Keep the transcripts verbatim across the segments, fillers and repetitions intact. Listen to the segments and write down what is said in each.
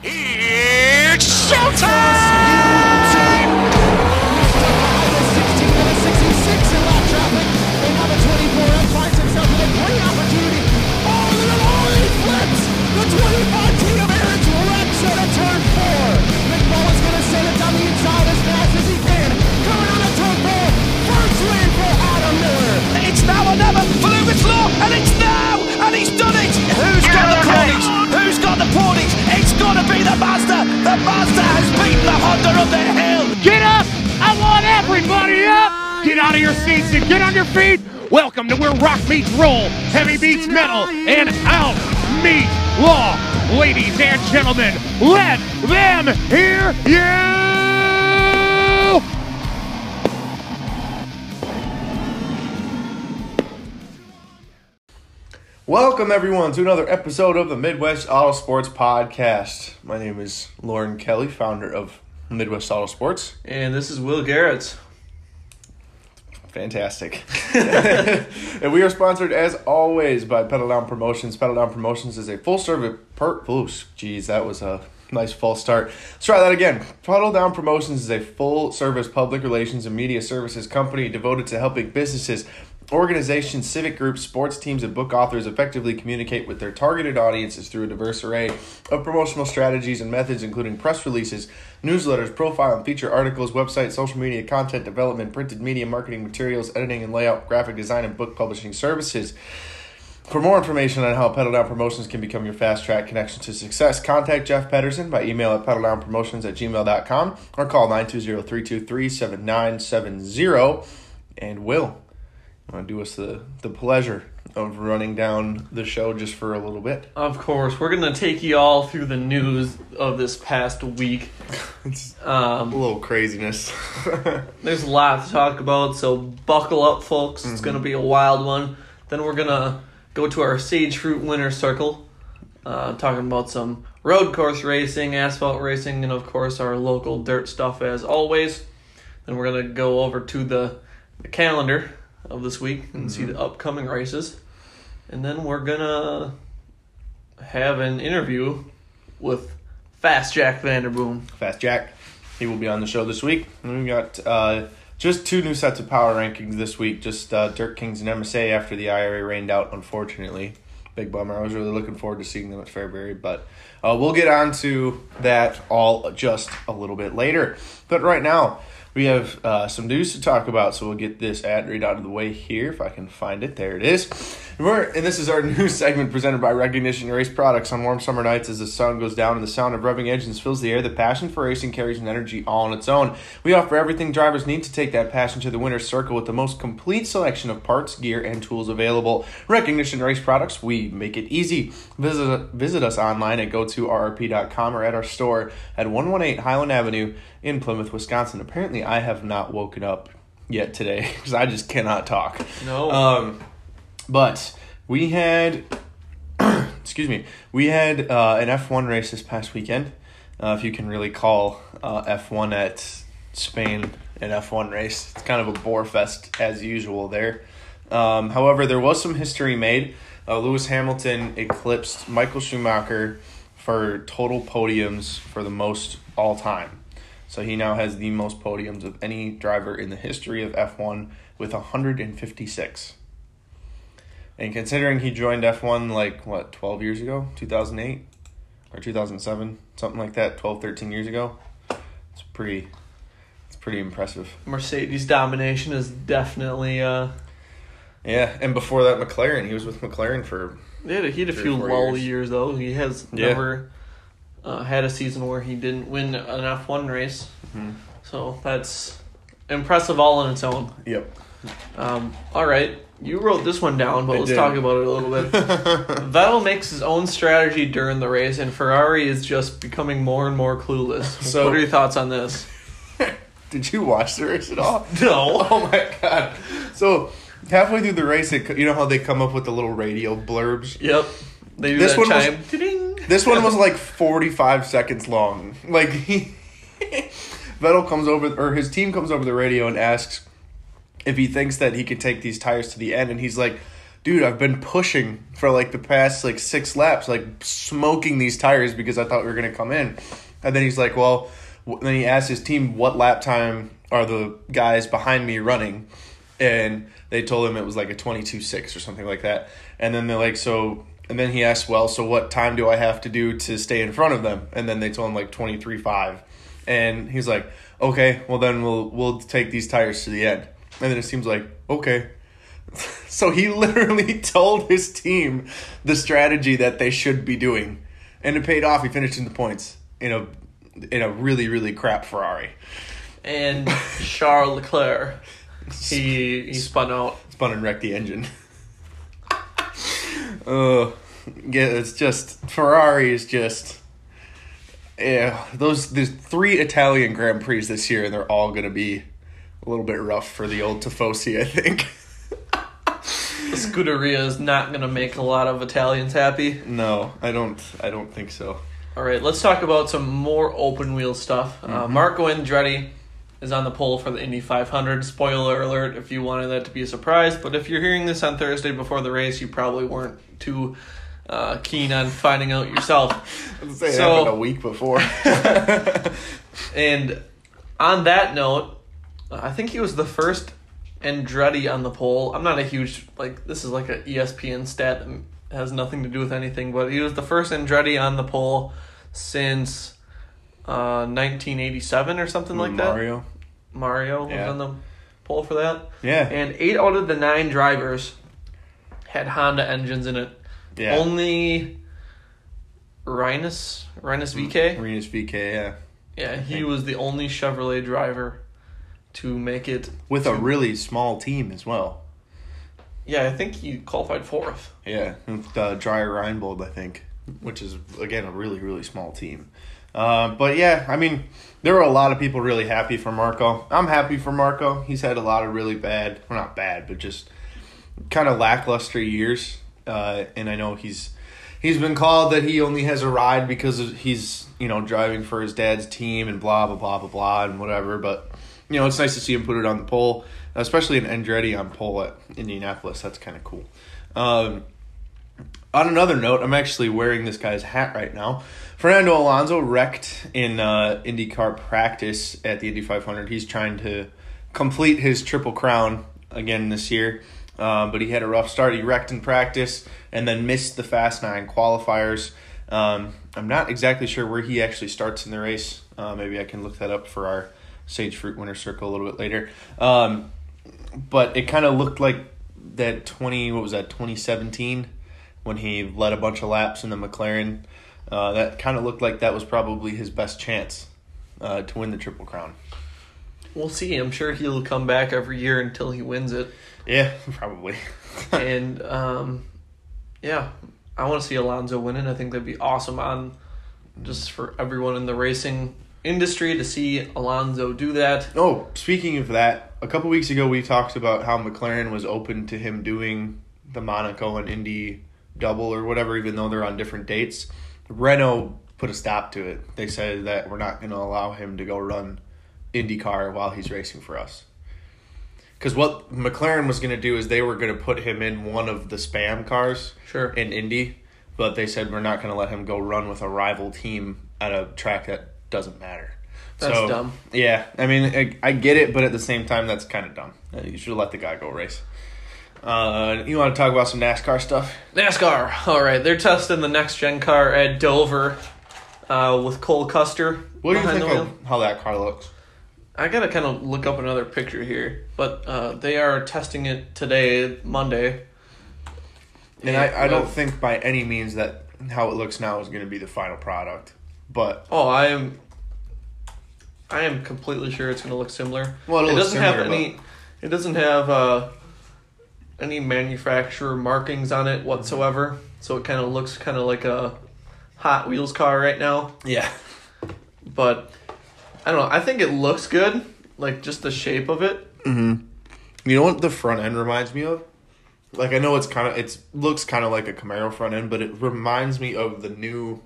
It's showtime! sixteen minutes sixty-six in lap traffic, and now the twenty-four finds himself with a great opportunity. Oh, and it all flips! The twenty-five T of Aaron's wrecks out of turn four. McMullen's going to send it down the inside as fast as he can. Coming out of turn four, first win for Adam Miller. It's now or never for Lucas Law, and it's now, and he's done it! Who's got the corners? Who's got the portage? It's got to be the Mazda. The Mazda has beaten the Honda up the hill. Get up! I want everybody up! Get out of your seats and get on your feet. Welcome to where rock meets roll, heavy beats metal, and out meet law. Ladies and gentlemen, let them hear you! Welcome, everyone, to another episode of the Midwest Auto Sports Podcast. My name is Lauren Kelly, founder of Midwest Auto Sports. And this is Will Garrett. Fantastic. And we are sponsored, as always, by Pedal Down Promotions. Pedal Down Promotions is a full-service... Per- Ooh, geez, that was a nice false start. Let's try that again. Pedal Down Promotions is a full-service public relations and media services company devoted to helping businesses, organizations, civic groups, sports teams, and book authors effectively communicate with their targeted audiences through a diverse array of promotional strategies and methods, including press releases, newsletters, profile and feature articles, websites, social media, content development, printed media, marketing materials, editing and layout, graphic design, and book publishing services. For more information on how Pedal Down Promotions can become your fast-track connection to success, contact Jeff Patterson by email at pedal down promotions at gmail dot com or call nine two zero, three two three, seven nine seven zero. And Will, want to do us the, the pleasure of running down the show just for a little bit? Of course. We're going to take you all through the news of this past week. It's um, a little craziness. There's a lot to talk about, so buckle up, folks. It's mm-hmm. going to be a wild one. Then we're going to go to our Sage Fruit Winter Circle, uh, talking about some road course racing, asphalt racing, and, of course, our local dirt stuff as always. Then we're going to go over to the, the calendar of this week and mm-hmm. see the upcoming races, and then we're gonna have an interview with Fast Jack Vanderboom. Fast Jack, he will be on the show this week. We got uh, just two new sets of power rankings this week. Just uh, Dirt Kings and M S A after the I R A rained out. Unfortunately, big bummer. I was really looking forward to seeing them at Fairbury, but uh, we'll get on to that all just a little bit later. But right now, we have uh, some news to talk about, so we'll get this ad read out of the way here, if I can find it. There it is. And, we're, and this is our news segment presented by Recognition Race Products. On warm summer nights, as the sun goes down and the sound of revving engines fills the air, the passion for racing carries an energy all on its own. We offer everything drivers need to take that passion to the winner's circle with the most complete selection of parts, gear, and tools available. Recognition Race Products, we make it easy. Visit, visit us online at go to R R P dot com or at our store at one eighteen Highland Avenue in Plymouth, Wisconsin. Apparently, I have not woken up yet today because I just cannot talk. No. Um, but we had, excuse me, we had uh, an F one race this past weekend. Uh, if you can really call uh, F one at Spain an F one race, it's kind of a bore fest as usual there. Um, however, there was some history made. Uh, Lewis Hamilton eclipsed Michael Schumacher for total podiums for the most all time. So he now has the most podiums of any driver in the history of F one with one hundred fifty-six. And considering he joined F one like, what, twelve years ago? two thousand eight or two thousand seven? Something like that, twelve, thirteen years ago. It's pretty it's pretty impressive. Mercedes domination is definitely... Uh... Yeah, and before that, McLaren. He was with McLaren for... Yeah, he had a few lull years. years, though. He has yeah. never... Uh, had a season where he didn't win an F one race. Mm-hmm. So that's impressive all on its own. Yep. Um, all right. You wrote this one down, but I let's did. talk about it a little bit. Vettel makes his own strategy during the race, and Ferrari is just becoming more and more clueless. So, what are your thoughts on this? Did you watch the race at all? No. Oh, my God. So halfway through the race, it, you know how they come up with the little radio blurbs? Yep. They do this that chime. Was, Ding. This one was like forty-five seconds long. Like, he, Vettel comes over, or his team comes over the radio and asks if he thinks that he can take these tires to the end. And he's like, dude, I've been pushing for like the past like six laps, like smoking these tires because I thought we were going to come in. And then he's like, well, w- then he asked his team, what lap time are the guys behind me running? And they told him it was like a twenty-two six or something like that. And then they're like, so, and then he asked, well, so what time do I have to do to stay in front of them? And then they told him like twenty-three five. And he's like, okay, well then we'll, we'll take these tires to the end. And then it seems like, okay. So he literally told his team the strategy that they should be doing. And it paid off. He finished in the points in a, in a really, really crap Ferrari. And Charles Leclerc, he he spun out. Spun and wrecked the engine. uh, yeah, it's just, Ferrari is just, yeah, those, there's three Italian Grand Prix this year, and they're all going to be a little bit rough for the old Tifosi, I think. The Scuderia is not going to make a lot of Italians happy. No, I don't, I don't think so. All right, let's talk about some more open-wheel stuff. Mm-hmm. Uh, Marco Andretti is on the pole for the Indy five hundred. Spoiler alert if you wanted that to be a surprise, but if you're hearing this on Thursday before the race, you probably weren't too uh, keen on finding out yourself. I was saying, so, it happened a week before. And on that note, I think he was the first Andretti on the pole. I'm not a huge, like, this is like an E S P N stat that has nothing to do with anything, but he was the first Andretti on the pole since uh, nineteen eighty-seven or something like that. Mario. Mario was yeah. on the pole for that. Yeah. And eight out of the nine drivers had Honda engines in it. Yeah. Only Rinus, Rinus VeeKay. Rinus VeeKay, yeah. Yeah, he was the only Chevrolet driver to make it. With to, a really small team as well. Yeah, I think he qualified fourth. Yeah, with uh, Dreyer Reinbold, I think, which is, again, a really, really small team. Uh, but, yeah, I mean, there were a lot of people really happy for Marco. I'm happy for Marco. He's had a lot of really bad, well, not bad, but just kind of lackluster years. Uh, and I know he's he's been called that he only has a ride because he's, you know, driving for his dad's team and blah, blah, blah, blah, blah, and whatever, but you know, it's nice to see him put it on the pole, especially an Andretti on pole at Indianapolis. That's kind of cool. Um, on another note, I'm actually wearing this guy's hat right now. Fernando Alonso wrecked in uh, IndyCar practice at the Indy five hundred. He's trying to complete his Triple Crown again this year, uh, but he had a rough start. He wrecked in practice and then missed the Fast Nine qualifiers. Um, I'm not exactly sure where he actually starts in the race. Uh, maybe I can look that up for our Sage Fruit Winter Circle a little bit later. Um, but it kind of looked like that twenty, what was that, twenty seventeen, when he led a bunch of laps in the McLaren. Uh, that kind of looked like that was probably his best chance uh, to win the Triple Crown. We'll see. I'm sure he'll come back every year until he wins it. Yeah, probably. And, um, yeah, I want to see Alonso win it. I think that'd be awesome on just for everyone in the racing industry to see Alonso do that. Oh, speaking of that, a couple weeks ago we talked about how McLaren was open to him doing the Monaco and Indy double or whatever, even though they're on different dates. Renault put a stop to it. They said that we're not going to allow him to go run IndyCar while he's racing for us. Because what McLaren was going to do is they were going to put him in one of the spam cars sure. in Indy, but they said we're not going to let him go run with a rival team at a track that doesn't matter. That's so dumb. Yeah, I mean, I, I get it, but at the same time, that's kind of dumb. You should let the guy go race. Uh, you want to talk about some NASCAR stuff? NASCAR. All right, they're testing the next-gen car at Dover uh, with Cole Custer. What do you think of how that car looks? I got to kind of look up another picture here, but uh, they are testing it today, Monday. And, and I, I don't think by any means that how it looks now is going to be the final product. But oh, I am, I am completely sure it's going to look similar. Well, it doesn't have any, it doesn't have uh, any manufacturer markings on it whatsoever. So it kind of looks kind of like a Hot Wheels car right now. Yeah, but I don't know. I think it looks good, like just the shape of it. Mm-hmm. You know what the front end reminds me of? Like I know it's kind of it's looks kind of like a Camaro front end, but it reminds me of the new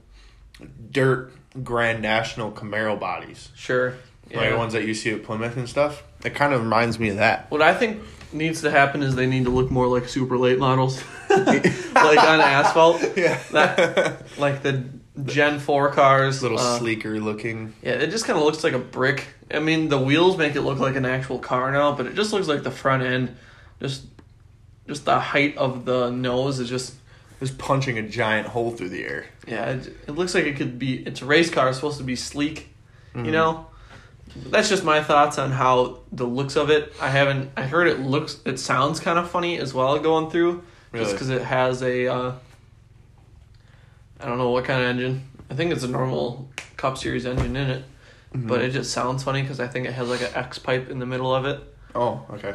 dirt Grand National Camaro bodies. Sure. Yeah. Like the ones that you see at Plymouth and stuff. It kind of reminds me of that. What I think needs to happen is they need to look more like super late models. Like on asphalt. Yeah. That, like the Gen four cars. A little uh, sleeker looking. Yeah, it just kind of looks like a brick. I mean, the wheels make it look like an actual car now, but it just looks like the front end. Just just the height of the nose is just... Just punching a giant hole through the air. Yeah, it, it looks like it could be... It's a race car. It's supposed to be sleek, mm-hmm. you know? That's just my thoughts on how the looks of it. I haven't... I heard it looks... It sounds kind of funny as well going through. Really? Just because it has a... Uh, I don't know what kind of engine. I think it's a normal Cup Series engine in it. Mm-hmm. But it just sounds funny because I think it has like an X-pipe in the middle of it. Oh, okay.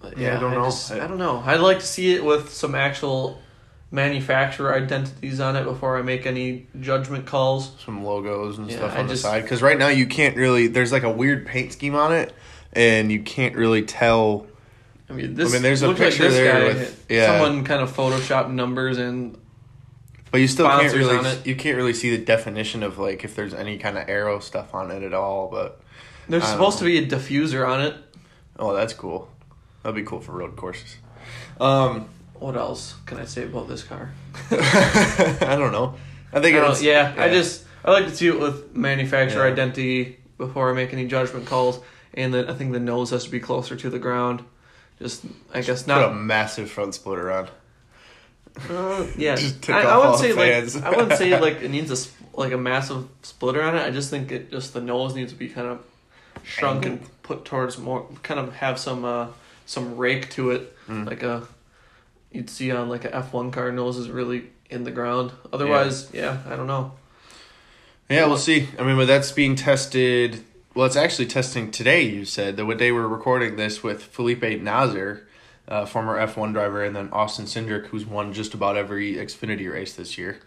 But yeah, yeah, I don't I know. Just, I... I don't know. I'd like to see it with some actual manufacturer identities on it before I make any judgment calls. Some logos and yeah, stuff on I the just, side. Because right now you can't really... There's like a weird paint scheme on it, and you can't really tell... I mean, this I mean, there's a picture like there with... Yeah. Someone kind of photoshopped numbers and... But you still can't really you can't really see the definition of like if there's any kind of aero stuff on it at all. But there's supposed know. to be a diffuser on it. Oh, that's cool. That'd be cool for road courses. Um, what else can I say about this car? I don't know. I think I it's yeah, yeah. I just I like to see it with manufacturer yeah. identity before I make any judgment calls, and then I think the nose has to be closer to the ground. Just I guess just not put a massive front splitter on. Uh, yeah, just I, I wouldn't say fans. like I wouldn't say like it needs a like a massive splitter on it. I just think it just the nose needs to be kind of shrunk and put towards more kind of have some uh, some rake to it, mm. like a you'd see on like a F one car. Nose is really in the ground. Otherwise, yeah, yeah I don't know. Yeah, we'll see. I mean, but that's being tested. Well, it's actually testing today. You said that what day we're recording this with Felipe Nasr. Uh, former F one driver, and then Austin Cindric, who's won just about every Xfinity race this year.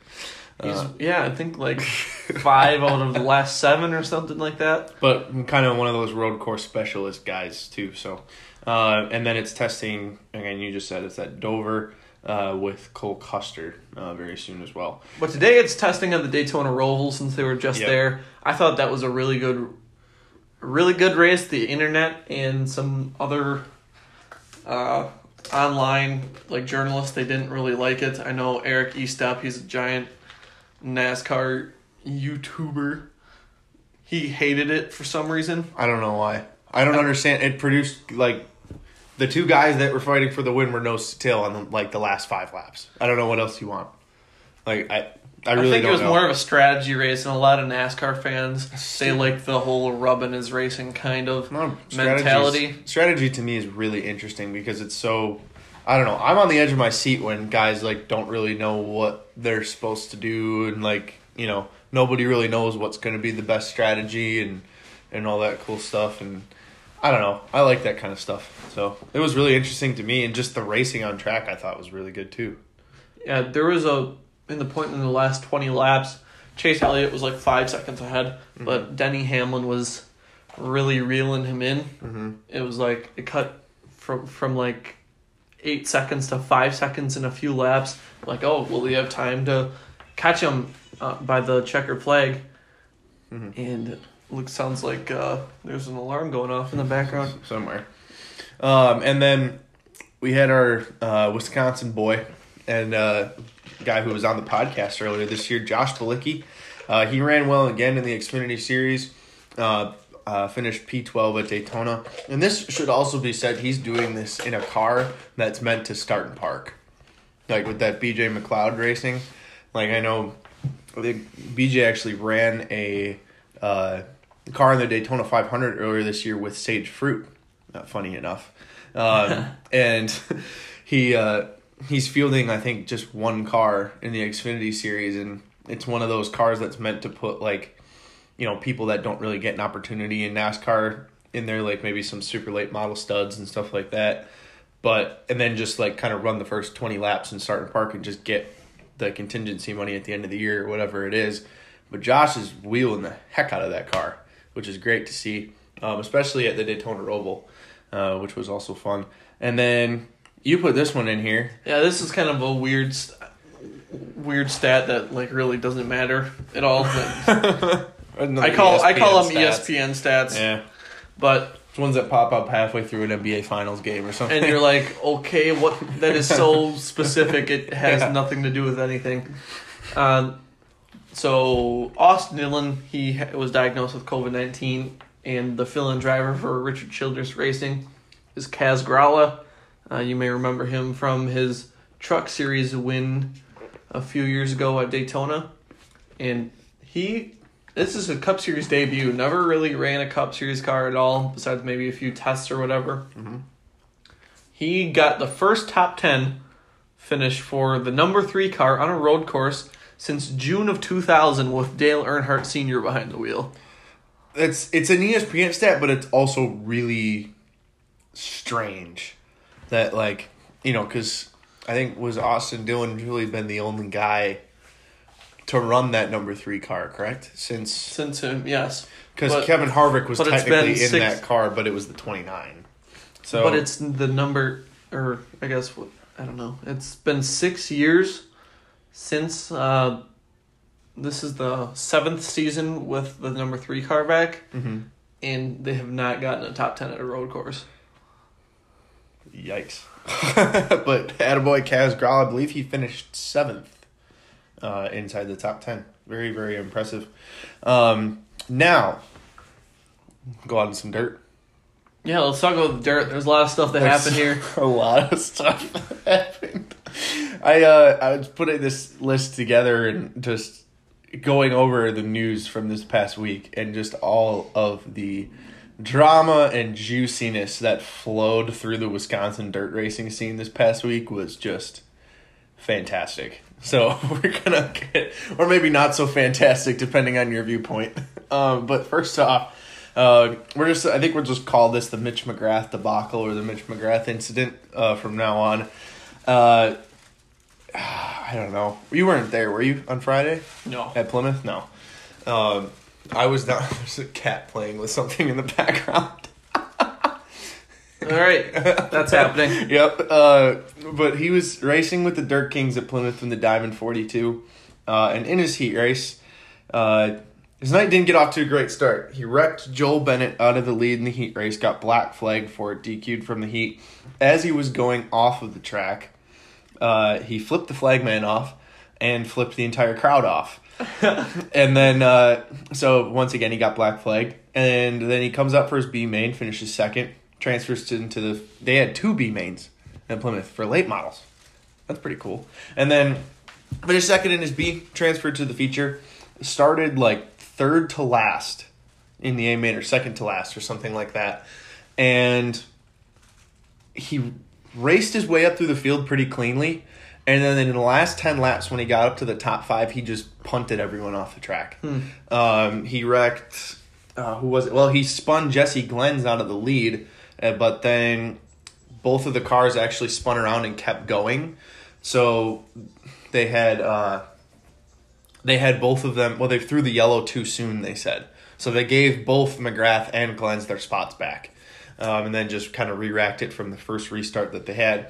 Uh, He's, yeah, I think like five out of the last seven or something like that. But I'm kind of one of those road course specialist guys, too. So, uh, and then it's testing, again, you just said it's at Dover uh, with Cole Custer uh, very soon as well. But today it's testing on the Daytona Roval since they were just yep. there. I thought that was a really good, really good race. The internet and some other... Uh, online, like, journalists, they didn't really like it. I know Eric Estep, he's a giant NASCAR YouTuber. He hated it for some reason. I don't know why. I don't I, understand. It produced, like, the two guys that were fighting for the win were nose to tail on, the, like, the last five laps. I don't know what else you want. Like, I... I, really I think don't it was know. more of a strategy race, and a lot of NASCAR fans, they like the whole rubbing is racing kind of no, mentality. Strategy to me is really interesting because it's so, I don't know, I'm on the edge of my seat when guys, like, don't really know what they're supposed to do, and, like, you know, nobody really knows what's going to be the best strategy and, and all that cool stuff, and I don't know, I like that kind of stuff. So it was really interesting to me, and just the racing on track I thought was really good, too. Yeah, there was a... In the point in the last twenty laps, Chase Elliott was like five seconds ahead, mm-hmm. but Denny Hamlin was really reeling him in. Mm-hmm. It was like it cut from from like eight seconds to five seconds in a few laps. Like, oh, will he have time to catch him uh, by the checker flag? Mm-hmm. And it looks, sounds like uh, there's an alarm going off in the background somewhere. Um, and then we had our uh, Wisconsin boy and. Uh, guy who was on the podcast earlier this year, Josh Bilicki. Uh, he ran well again in the Xfinity Series, uh, uh, finished P twelve at Daytona. And this should also be said, he's doing this in a car that's meant to start and park. Like with that B J McLeod racing. Like I know B J actually ran a uh, car in the Daytona five hundred earlier this year with Sage Fruit, not funny enough. Um, and he... Uh, He's fielding, I think, just one car in the Xfinity Series, and it's one of those cars that's meant to put, like, you know, people that don't really get an opportunity in NASCAR in there, like maybe some super late model studs and stuff like that. But, and then just, like, kind of run the first twenty laps and start and park and just get the contingency money at the end of the year or whatever it is. But Josh is wheeling the heck out of that car, which is great to see, um, especially at the Daytona Roval, uh, which was also fun. And then... You put this one in here. Yeah, this is kind of a weird st- weird stat that, like, really doesn't matter at all. But I call E S P N I call them stats. E S P N stats. Yeah, but it's ones that pop up halfway through an N B A Finals game or something, and you're like, okay, what? That is so specific. It has yeah. nothing to do with anything. Um, so Austin Dillon, he was diagnosed with COVID nineteen, and the fill-in driver for Richard Childress Racing is Kaz Gralla. Uh, you may remember him from his Truck Series win a few years ago at Daytona, and he. This is a Cup Series debut. Never really ran a Cup Series car at all, besides maybe a few tests or whatever. Mm-hmm. He got the first top ten finish for the number three car on a road course since June of two thousand with Dale Earnhardt Senior behind the wheel. It's, it's an E S P N stat, but it's also really strange that, like, you know, because I think was Austin Dillon really been the only guy to run that number three car, correct? Since since him, yes. Because Kevin Harvick was technically in six, that car, but it was the twenty-nine. So, but it's the number, or I guess, I don't know. It's been six years since uh, this is the seventh season with the number three car back, mm-hmm. and they have not gotten a top ten at a road course. Yikes. But attaboy Kaz Gralla, I believe he finished seventh. Uh, inside the top ten. Very, very impressive. Um, now, go on some dirt. Yeah, let's talk about the dirt. There's a lot of stuff that There's happened here. A lot of stuff that happened. I, uh, I was putting this list together and just going over the news from this past week and just all of the drama and juiciness that flowed through the Wisconsin dirt racing scene this past week was just fantastic. So we're gonna get, or maybe not so fantastic, depending on your viewpoint. Um, but first off, uh, we're just, I think we'll just call this the Mitch McGrath debacle or the Mitch McGrath incident, uh, from now on. Uh, I don't know. You weren't there, were you, on Friday? No. At Plymouth? No. Um, I was not, there's a cat playing with something in the background. All right, that's happening. Yep, uh, but he was racing with the Dirt Kings at Plymouth in the Diamond forty-two, uh, and in his heat race, uh, his night didn't get off to a great start. He wrecked Joel Bennett out of the lead in the heat race, got black flagged for it, D Q'd from the heat. As he was going off of the track, uh, he flipped the flagman off and flipped the entire crowd off. And then, uh, so once again, he got black flagged, and then he comes up for his B main, finishes second. Transfers into the... They had two B-mains at Plymouth for late models. That's pretty cool. And then finished second in his B, transferred to the feature, started like third to last in the A-main or second to last or something like that. And he raced his way up through the field pretty cleanly. And then in the last ten laps when he got up to the top five, he just punted everyone off the track. Hmm. Um, he wrecked... Uh, who was it? Well, he spun Jesse Glenn's out of the lead. Uh, but then both of the cars actually spun around and kept going. So they had uh, they had both of them. Well, they threw the yellow too soon, they said. So they gave both McGrath and Glenn's their spots back. Um, and then just kind of re-racked it from the first restart that they had.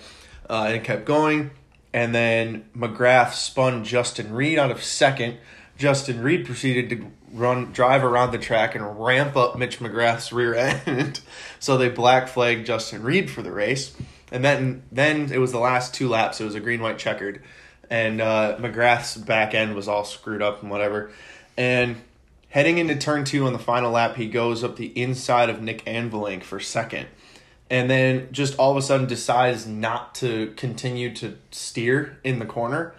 Uh, and it kept going. And then McGrath spun Justin Reed out of second. Justin Reed proceeded to run drive around the track and ramp up Mitch McGrath's rear end. So they black flagged Justin Reed for the race. And then then it was the last two laps. It was a green-white checkered. And uh, McGrath's back end was all screwed up and whatever. And heading into turn two on the final lap, he goes up the inside of Nick Anvilink for second. And then just all of a sudden decides not to continue to steer in the corner.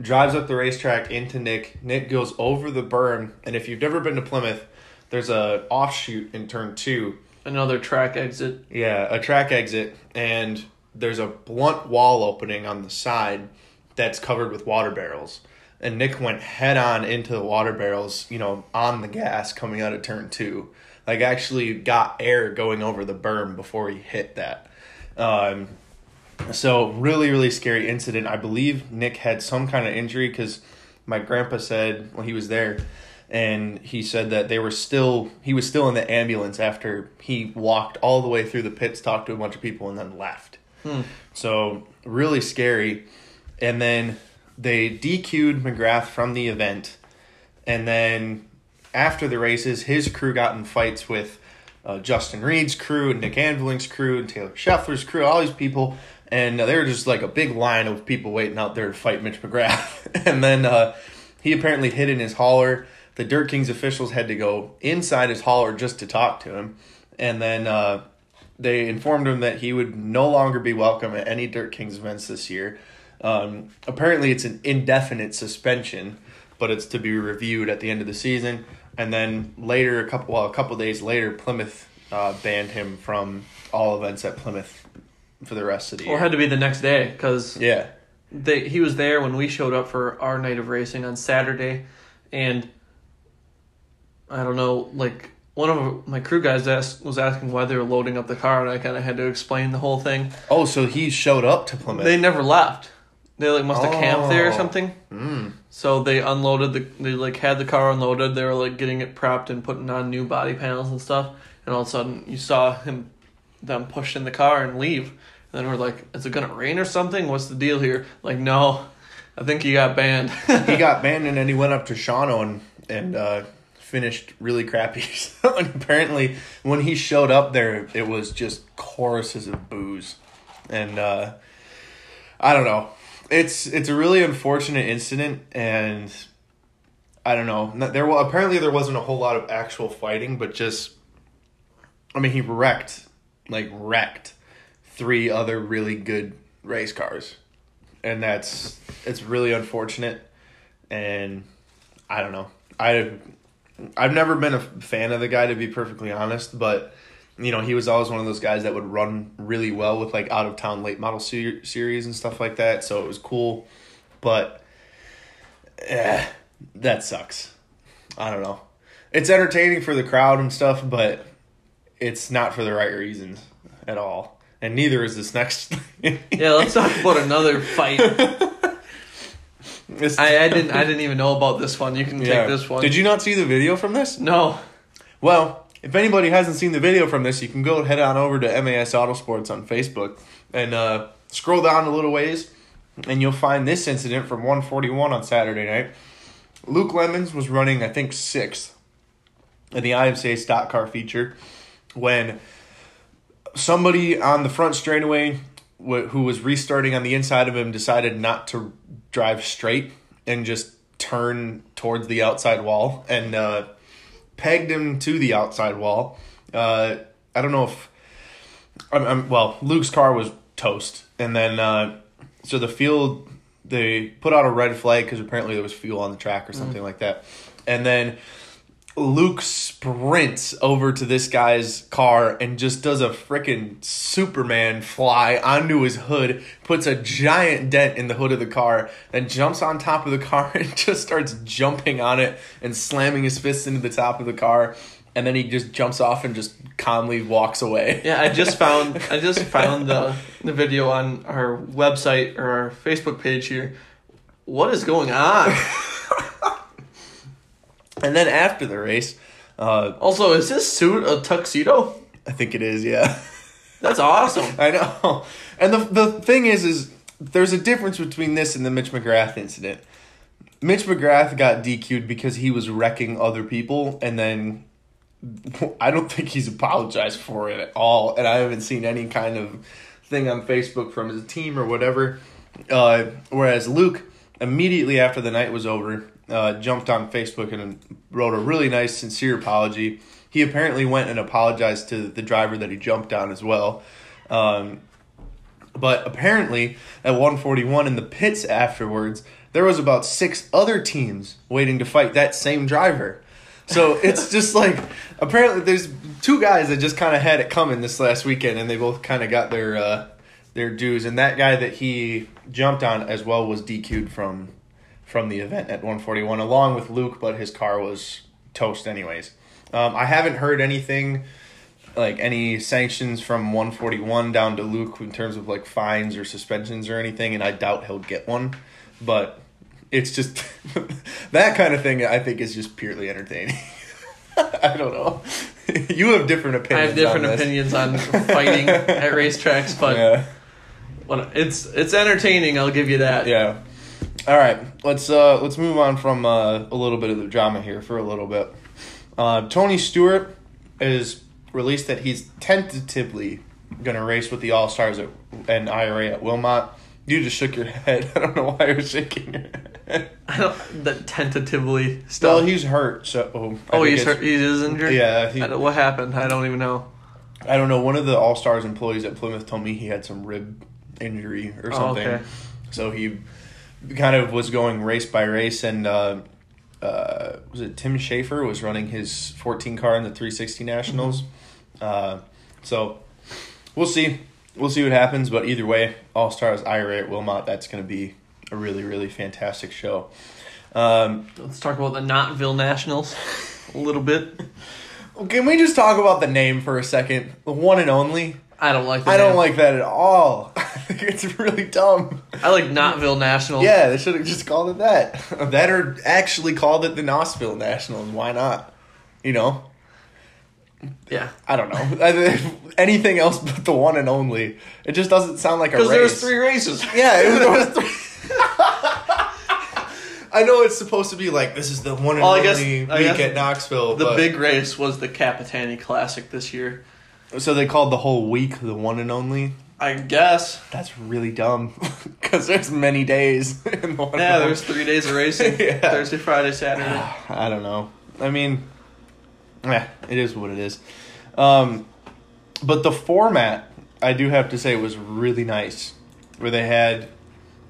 Drives up the racetrack into Nick. Nick goes over the berm, and if you've never been to Plymouth, there's a offshoot in turn two. Another track exit. Yeah, a track exit, and there's a blunt wall opening on the side that's covered with water barrels. And Nick went head on into the water barrels, you know, on the gas coming out of turn two. Like, actually got air going over the berm before he hit that. Um... So really, really scary incident. I believe Nick had some kind of injury because my grandpa said, well, he was there, and he said that they were still, he was still in the ambulance after he walked all the way through the pits, talked to a bunch of people, and then left. Hmm. So really scary. And then they D Q'd McGrath from the event, and then after the races, his crew got in fights with uh, Justin Reed's crew and Nick Anveling's crew and Taylor Scheffler's crew, all these people. And uh, they were just like a big line of people waiting out there to fight Mitch McGrath. And then uh, he apparently hid in his hauler. The Dirt Kings officials had to go inside his hauler just to talk to him. And then uh, they informed him that he would no longer be welcome at any Dirt Kings events this year. Um, apparently it's an indefinite suspension, but it's to be reviewed at the end of the season. And then later, a couple well, a couple days later, Plymouth uh, banned him from all events at Plymouth for the rest of the year. Or had to be the next day, because yeah. they, he was there when we showed up for our night of racing on Saturday. And I don't know, like, one of my crew guys asked, was asking why they were loading up the car, and I kind of had to explain the whole thing. Oh, so he showed up to Plymouth. They never left. They, like, must have oh. camped there or something. Mm. So they unloaded the, they, like, had the car unloaded. They were, like, getting it prepped and putting on new body panels and stuff. And all of a sudden, you saw him, them push in the car and leave. And then we're like, is it going to rain or something? What's the deal here? Like, no, I think he got banned. He got banned, and then he went up to Shawano and, and, uh, finished really crappy. So, and apparently when he showed up there, it was just choruses of boos. And uh I don't know. It's it's a really unfortunate incident, and I don't know. There well apparently there wasn't a whole lot of actual fighting, but just I mean he wrecked like wrecked three other really good race cars. And that's it's really unfortunate, and I don't know. I I've never been a fan of the guy, to be perfectly honest, but, you know, he was always one of those guys that would run really well with, like, out-of-town late model ser- series and stuff like that, so it was cool, but eh, that sucks. I don't know. It's entertaining for the crowd and stuff, but it's not for the right reasons at all, and neither is this next thing. Yeah, let's talk about another fight. I, I didn't I didn't even know about this one. You can yeah. take this one. Did you not see the video from this? No. Well, if anybody hasn't seen the video from this, you can go head on over to M A S Autosports on Facebook and uh, scroll down a little ways, and you'll find this incident from one forty-one on Saturday night. Luke Lemons was running, I think, sixth in the I M C A stock car feature when somebody on the front straightaway who was restarting on the inside of him decided not to drive straight and just turn towards the outside wall and uh, pegged him to the outside wall. Uh, I don't know if I'm, I'm, well, Luke's car was toast. And then, uh, so the field, they put out a red flag because apparently there was fuel on the track or something mm. like that. And then Luke sprints over to this guy's car and just does a freaking Superman fly onto his hood, puts a giant dent in the hood of the car, then jumps on top of the car and just starts jumping on it and slamming his fists into the top of the car, and then he just jumps off and just calmly walks away. Yeah, I just found I just found the the video on our website or our Facebook page here. What is going on? And then after the race, uh, also, is this suit a tuxedo? I think it is. Yeah, that's awesome. I know. And the the thing is, is there's a difference between this and the Mitch McGrath incident. Mitch McGrath got D Q'd because he was wrecking other people, and then I don't think he's apologized for it at all. And I haven't seen any kind of thing on Facebook from his team or whatever. Uh, whereas Luke, immediately after the night was over, Uh, jumped on Facebook and wrote a really nice, sincere apology. He apparently went and apologized to the driver that he jumped on as well. Um, but apparently, at one forty-one in the pits afterwards, there was about six other teams waiting to fight that same driver. So it's just like, apparently there's two guys that just kind of had it coming this last weekend, and they both kind of got their uh, their dues. And that guy that he jumped on as well was D Q'd from... from the event at one forty-one, along with Luke, but his car was toast anyways. Um, I haven't heard anything, like any sanctions from one forty-one down to Luke in terms of like fines or suspensions or anything, and I doubt he'll get one. But it's just that kind of thing I think is just purely entertaining. I don't know. You have different opinions. I have different on opinions on fighting at racetracks, but yeah. it's it's entertaining, I'll give you that. Yeah. All right, let's uh, let's move on from uh, a little bit of the drama here for a little bit. Uh, Tony Stewart has released that he's tentatively going to race with the All-Stars at, and I R A at Wilmot. You just shook your head. I don't know why you're shaking your head. I don't, that tentatively stuff. Well, he's hurt, so... Oh, oh he's hurt? He is injured? Yeah. He, what happened? I don't even know. I don't know. One of the All-Stars employees at Plymouth told me he had some rib injury or something. Oh, okay. So he kind of was going race by race, and uh, uh, was it Tim Schaefer was running his fourteen car in the three sixty Nationals. Mm-hmm. Uh, so we'll see. We'll see what happens, but either way, All-Stars, I R A at Wilmot, that's going to be a really, really fantastic show. Um, Let's talk about the Knoxville Nationals a little bit. Can we just talk about the name for a second? The one and only? I don't like that. I name. don't like that at all. I think it's really dumb. I like Knoxville Nationals. Yeah, they should have just called it that. That or actually called it the Knoxville Nationals. Why not? You know? Yeah, I don't know. Anything else but the one and only. It just doesn't sound like a race. Because there was three races. Yeah, it was, there was three. I know it's supposed to be like this is the one and well, only guess, week at Knoxville. The but... big race was the Capitani Classic this year. So they called the whole week the one and only. I guess that's really dumb because there's many days. In the one yeah, there's three days of racing: yeah. Thursday, Friday, Saturday. I don't know. I mean. Yeah, it is what it is. Um, but the format, I do have to say, was really nice, where they had,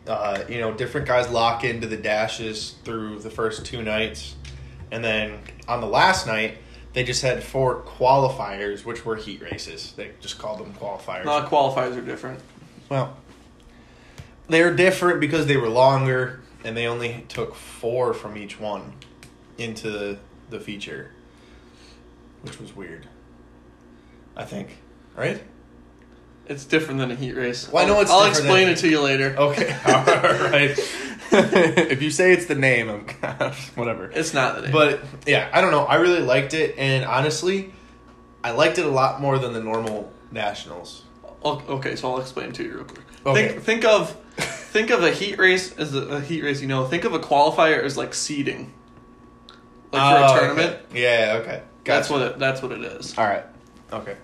uh, you know, different guys lock into the dashes through the first two nights. And then on the last night, they just had four qualifiers, which were heat races. They just called them qualifiers. No, qualifiers are different. Well, they're different because they were longer, and they only took four from each one into the feature. Which was weird, I think. Right? It's different than a heat race. Well, I know it's I'll different explain than... it to you later. Okay. All right. If you say it's the name, I'm whatever. It's not the name. But, yeah, I don't know. I really liked it, and honestly, I liked it a lot more than the normal Nationals. Okay, so I'll explain it to you real quick. Okay. Think, think, of, think of a heat race as a heat race, you know. Think of a qualifier as, like, seeding. Like for oh, a tournament. Okay. Yeah, okay. Gotcha. That's what it, that's what it is. All right. Okay.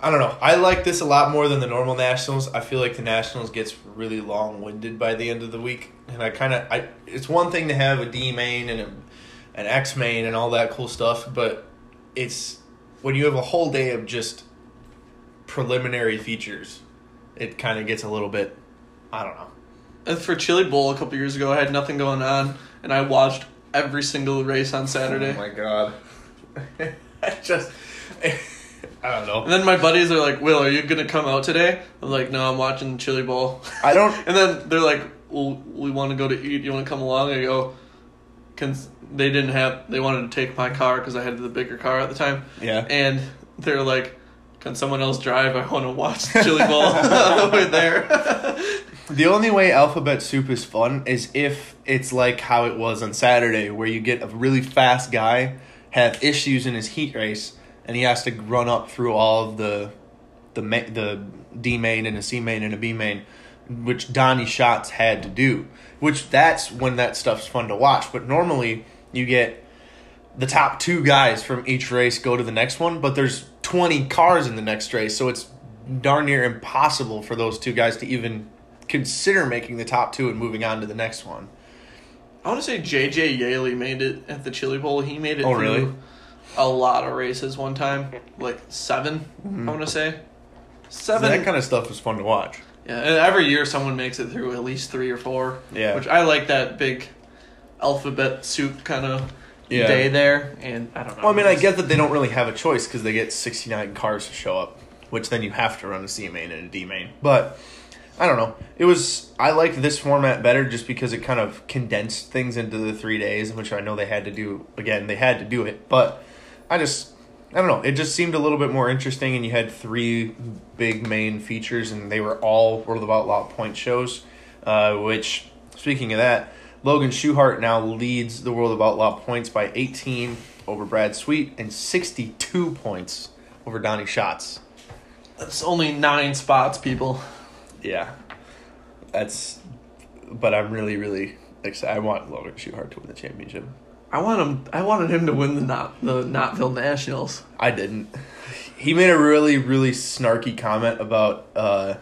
I don't know. I like this a lot more than the normal Nationals. I feel like the Nationals gets really long-winded by the end of the week, and I kind of I it's one thing to have a D main and a, an X main and all that cool stuff, but it's when you have a whole day of just preliminary features, it kind of gets a little bit I don't know. And for Chili Bowl a couple years ago, I had nothing going on, and I watched every single race on Saturday. Oh my god. I just, I don't know. And then my buddies are like, Will, are you going to come out today? I'm like, no, I'm watching Chili Bowl. I don't. And then they're like, well, we want to go to eat. You want to come along? I go, Can... they didn't have, they wanted to take my car because I had the bigger car at the time. Yeah. And they're like, can someone else drive? I want to watch Chili Bowl over there. The only way alphabet soup is fun is if it's like how it was on Saturday where you get a really fast guy have issues in his heat race, and he has to run up through all of the the ma- the D main and a C main and a B main, which Donnie Schatz had to do, which that's when that stuff's fun to watch. But normally you get the top two guys from each race go to the next one, but there's twenty cars in the next race, so it's darn near impossible for those two guys to even consider making the top two and moving on to the next one. I want to say J J Yaley made it at the Chili Bowl. He made it oh, through really? a lot of races one time, like seven, mm-hmm. I want to say. Seven. So that kind of stuff is fun to watch. Yeah, and every year someone makes it through at least three or four, yeah. Which I like that big alphabet soup kind of yeah. day there. And I don't know. Well, I mean, I get that they don't really have a choice because they get sixty-nine cars to show up, which then you have to run a C main and a D main. But... I don't know. It was I liked this format better just because it kind of condensed things into the three days, which I know they had to do. Again, they had to do it, but I just I don't know. It just seemed a little bit more interesting, and you had three big main features, and they were all World of Outlaw point shows. Uh, which speaking of that, Logan Schuchart now leads the World of Outlaw points by eighteen over Brad Sweet and sixty-two points over Donnie Schatz. That's only nine spots, people. Yeah, that's. But I'm really, really excited. I want Logan Schuchart to win the championship. I want him. I wanted him to win the Knott, the Knoxville Nationals. I didn't. He made a really, really snarky comment about uh,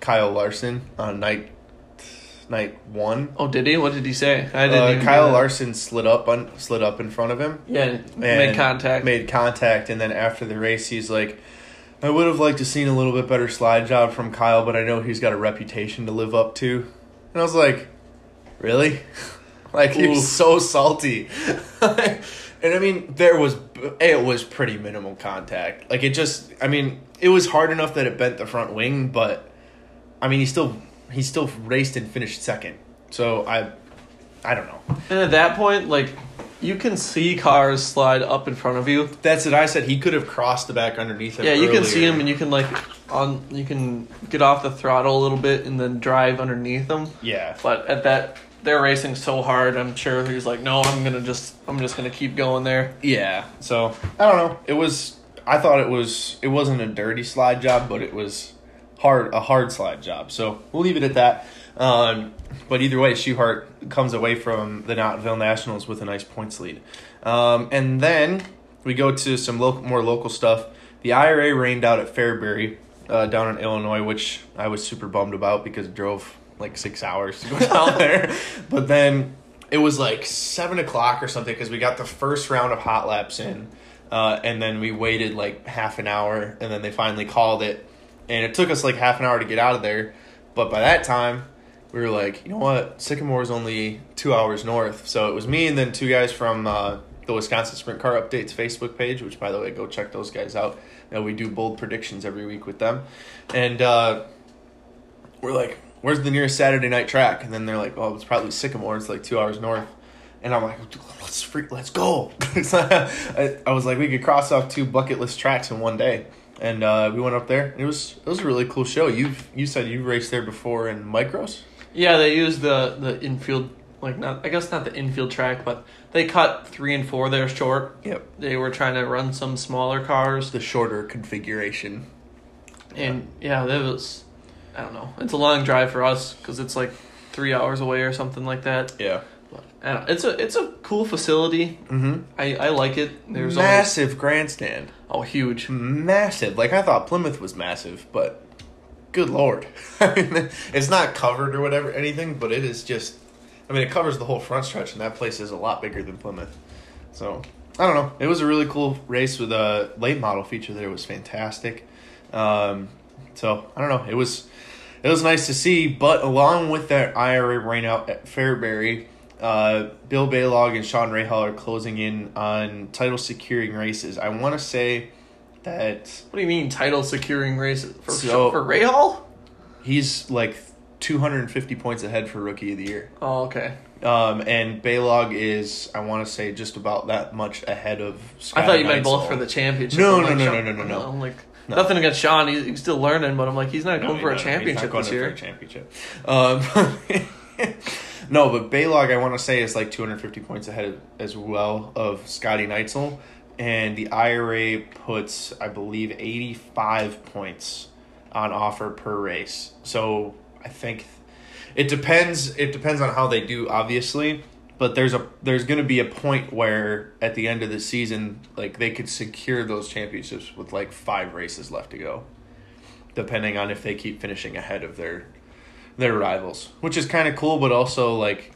Kyle Larson on night night one. Oh, did he? What did he say? I didn't. Uh, Kyle Larson slid up on slid up in front of him. Yeah, and made contact. Made contact, and then after the race, he's like, "I would have liked to seen a little bit better slide job from Kyle, but I know he's got a reputation to live up to." And I was like, "Really?" Like, you're so salty. And, I mean, there was – it was pretty minimal contact. Like, it just – I mean, it was hard enough that it bent the front wing, but, I mean, he still he still raced and finished second. So, I I don't know. And at that point, like, you can see cars slide up in front of you. That's what I said. He could have crossed the back underneath it. Yeah, you earlier. Can see him, and you can, like – on you can get off the throttle a little bit and then drive underneath them. Yeah. But at that – they're racing so hard, I'm sure he's like, no, I'm gonna just I'm just gonna keep going there. Yeah. So I don't know. It was I thought it was it wasn't a dirty slide job, but it was hard a hard slide job. So we'll leave it at that. Um, but either way, Schuchart comes away from the Knoxville Nationals with a nice points lead. Um, and then we go to some local, more local stuff. The I R A rained out at Fairbury, uh, down in Illinois, which I was super bummed about because it drove like six hours to go down there. But then it was like seven o'clock or something because we got the first round of hot laps in, uh, and then we waited like half an hour, and then they finally called it, and it took us like half an hour to get out of there. But by that time, we were like, you know what? Sycamore's only two hours north. So it was me and then two guys from uh, the Wisconsin Sprint Car Updates Facebook page, which, by the way, go check those guys out. You know, we do bold predictions every week with them. And uh, we're like, where's the nearest Saturday night track? And then they're like, oh, it's probably Sycamore. It's like two hours north. And I'm like, let's freak, let's go. I, I was like, we could cross off two bucket list tracks in one day. And uh, we went up there. It was it was a really cool show. You you said you raced there before in micros? Yeah, they used the, the infield, like not I guess not the infield track, but they cut three and four there short. Yep. They were trying to run some smaller cars. The shorter configuration. And, yeah, that was... I don't know. It's a long drive for us because it's like three hours away or something like that. Yeah, but I don't, it's a it's a cool facility. Mm-hmm. I, I like it. There's massive always, grandstand. Oh, huge, massive. Like I thought Plymouth was massive, but good Lord, I mean, it's not covered or whatever anything, but it is just. I mean, it covers the whole front stretch, and that place is a lot bigger than Plymouth. So I don't know. It was a really cool race with a late model feature there. It was fantastic. Um, so I don't know. It was. It was nice to see, but along with that I R A rainout at Fairbury, uh, Bill Baylog and Sean Rahal are closing in on title-securing races. I want to say that... What do you mean title-securing races? For, so, for Rahal? He's like two hundred fifty points ahead for Rookie of the Year. Oh, okay. Um, and Baylog is, I want to say, just about that much ahead of Scott. I thought you meant both for the championship. No, no, no, no, no, no, no. I'm like... No. Nothing against Sean. He's, he's still learning, but I'm like, he's not no, going for a championship this year. He's not going for a championship. Um, no, but Baylog, I want to say, is like two hundred fifty points ahead of, as well of Scotty Neitzel. And the I R A puts, I believe, eighty-five points on offer per race. So I think it depends. It depends on how they do, obviously. But there's a there's going to be a point where at the end of the season, like they could secure those championships with like five races left to go, depending on if they keep finishing ahead of their their rivals, which is kind of cool, but also like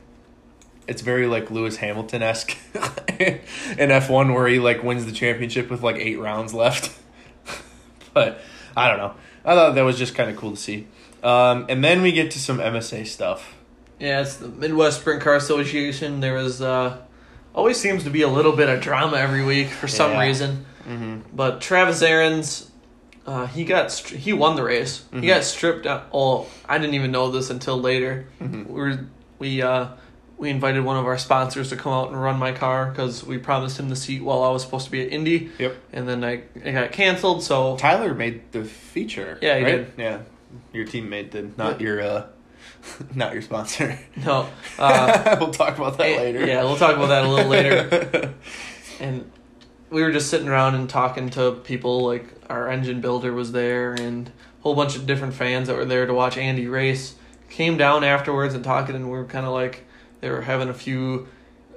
it's very like Lewis Hamilton-esque in F one where he like wins the championship with like eight rounds left. But I don't know. I thought that was just kind of cool to see. Um, and then we get to some M S A stuff. Yeah, it's the Midwest Sprint Car Association. There was uh, always seems to be a little bit of drama every week for some yeah. reason. Mm-hmm. But Travis Ahrens, uh, he got stri- he won the race. Mm-hmm. He got stripped out. Oh, I didn't even know this until later. Mm-hmm. We we uh, we invited one of our sponsors to come out and run my car because we promised him the seat while I was supposed to be at Indy. Yep. And then I it got canceled. So Tyler made the feature. Yeah, he right? did. Yeah, your teammate did, not yeah. your. Uh, Not your sponsor. No. Uh, we'll talk about that I, later. Yeah, we'll talk about that a little later. And we were just sitting around and talking to people. Like, our engine builder was there and a whole bunch of different fans that were there to watch Andy race. Came down afterwards and talking, and we were kind of like, they were having a few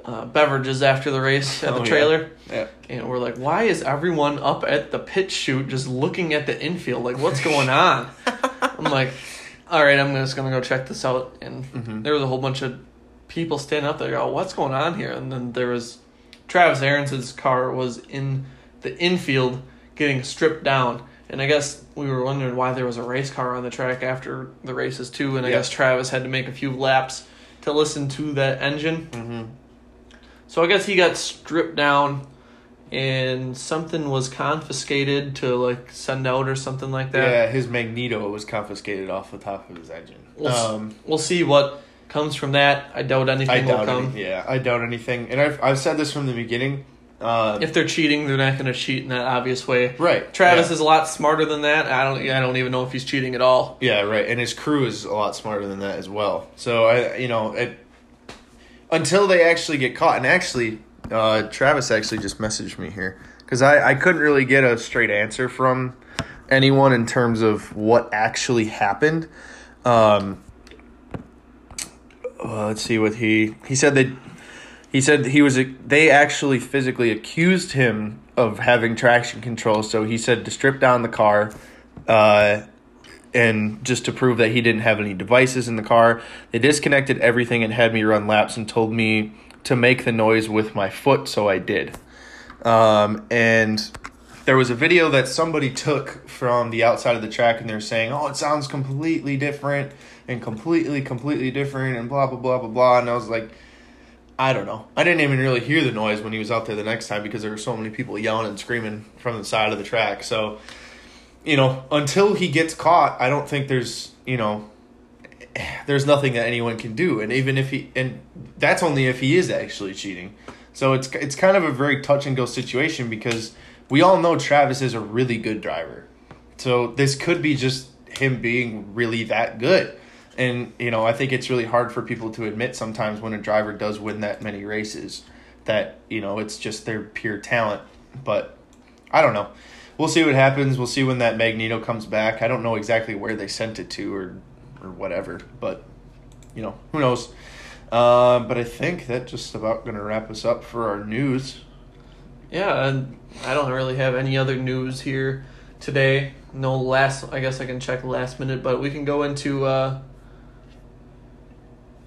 uh, beverages after the race at oh, the trailer. Yeah. yeah. And we're like, why is everyone up at the pit chute just looking at the infield? Like, what's going on? I'm like, all right, I'm just going to go check this out. And mm-hmm. there was a whole bunch of people standing up there go, what's going on here? And then there was Travis Aaronson's car was in the infield getting stripped down. And I guess we were wondering why there was a race car on the track after the races, too. And I yep. guess Travis had to make a few laps to listen to that engine. Mm-hmm. So I guess he got stripped down, and something was confiscated to, like, send out or something like that. Yeah, his magneto was confiscated off the top of his engine. We'll, um, we'll see what comes from that. I doubt anything I doubt will come. Any, yeah, I doubt anything. And I've, I've said this from the beginning. Uh, if they're cheating, they're not going to cheat in that obvious way. Right. Travis yeah. is a lot smarter than that. I don't. I don't even know if he's cheating at all. Yeah. Right. And his crew is a lot smarter than that as well. So I, you know, it, until they actually get caught. And actually, uh, Travis actually just messaged me here because I, I couldn't really get a straight answer from anyone in terms of what actually happened. Um, well, let's see what he he said that. He said he was. They actually physically accused him of having traction control. So he said to strip down the car, uh, and just to prove that he didn't have any devices in the car. They disconnected everything and had me run laps and told me to make the noise with my foot. So I did. Um, and there was a video that somebody took from the outside of the track, and they're saying, "Oh, it sounds completely different and completely, completely different," and blah blah blah blah blah. And I was like, I don't know. I didn't even really hear the noise when he was out there the next time because there were so many people yelling and screaming from the side of the track. So, you know, until he gets caught, I don't think there's, you know, there's nothing that anyone can do. And even if he, and that's only if he is actually cheating. So it's it's kind of a very touch and go situation because we all know Travis is a really good driver. So this could be just him being really that good. And, you know, I think it's really hard for people to admit sometimes when a driver does win that many races that, you know, it's just their pure talent. But I don't know. We'll see what happens. We'll see when that magneto comes back. I don't know exactly where they sent it to or or whatever. But, you know, who knows. Uh, but I think that's just about going to wrap us up for our news. Yeah, and I don't really have any other news here today. No last – I guess I can check last minute. But we can go into uh, –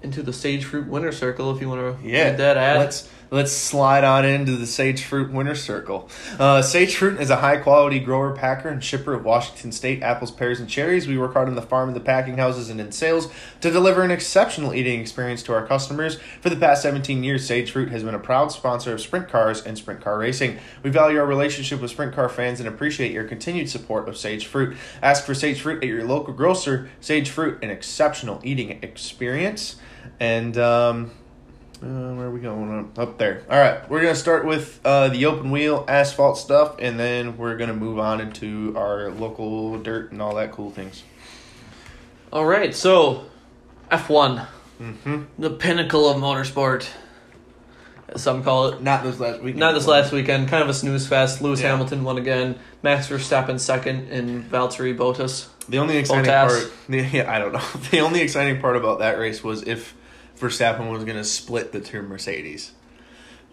into the Sage Fruit Winter Circle if you want to yeah, read that ad. Let's, let's slide on into the Sage Fruit Winter Circle. Uh, Sage Fruit is a high-quality grower, packer, and shipper of Washington State apples, pears, and cherries. We work hard on the farm, in the packing houses, and in sales to deliver an exceptional eating experience to our customers. For the past seventeen years, Sage Fruit has been a proud sponsor of Sprint Cars and Sprint Car Racing. We value our relationship with Sprint Car fans and appreciate your continued support of Sage Fruit. Ask for Sage Fruit at your local grocer. Sage Fruit, an exceptional eating experience. And um, uh, where are we going? Up there. All right, we're going to start with uh, the open wheel asphalt stuff, and then we're going to move on into our local dirt and all that cool things. All right, so F one, mm-hmm. the pinnacle of motorsport, as some call it. Not this last weekend. Not this last weekend. Kind of a snooze fest. Lewis yeah. Hamilton won again. Max Verstappen second, and Valtteri Bottas. The only exciting Bottas. part, yeah, I don't know. The only exciting part about that race was if Verstappen was going to split the two Mercedes.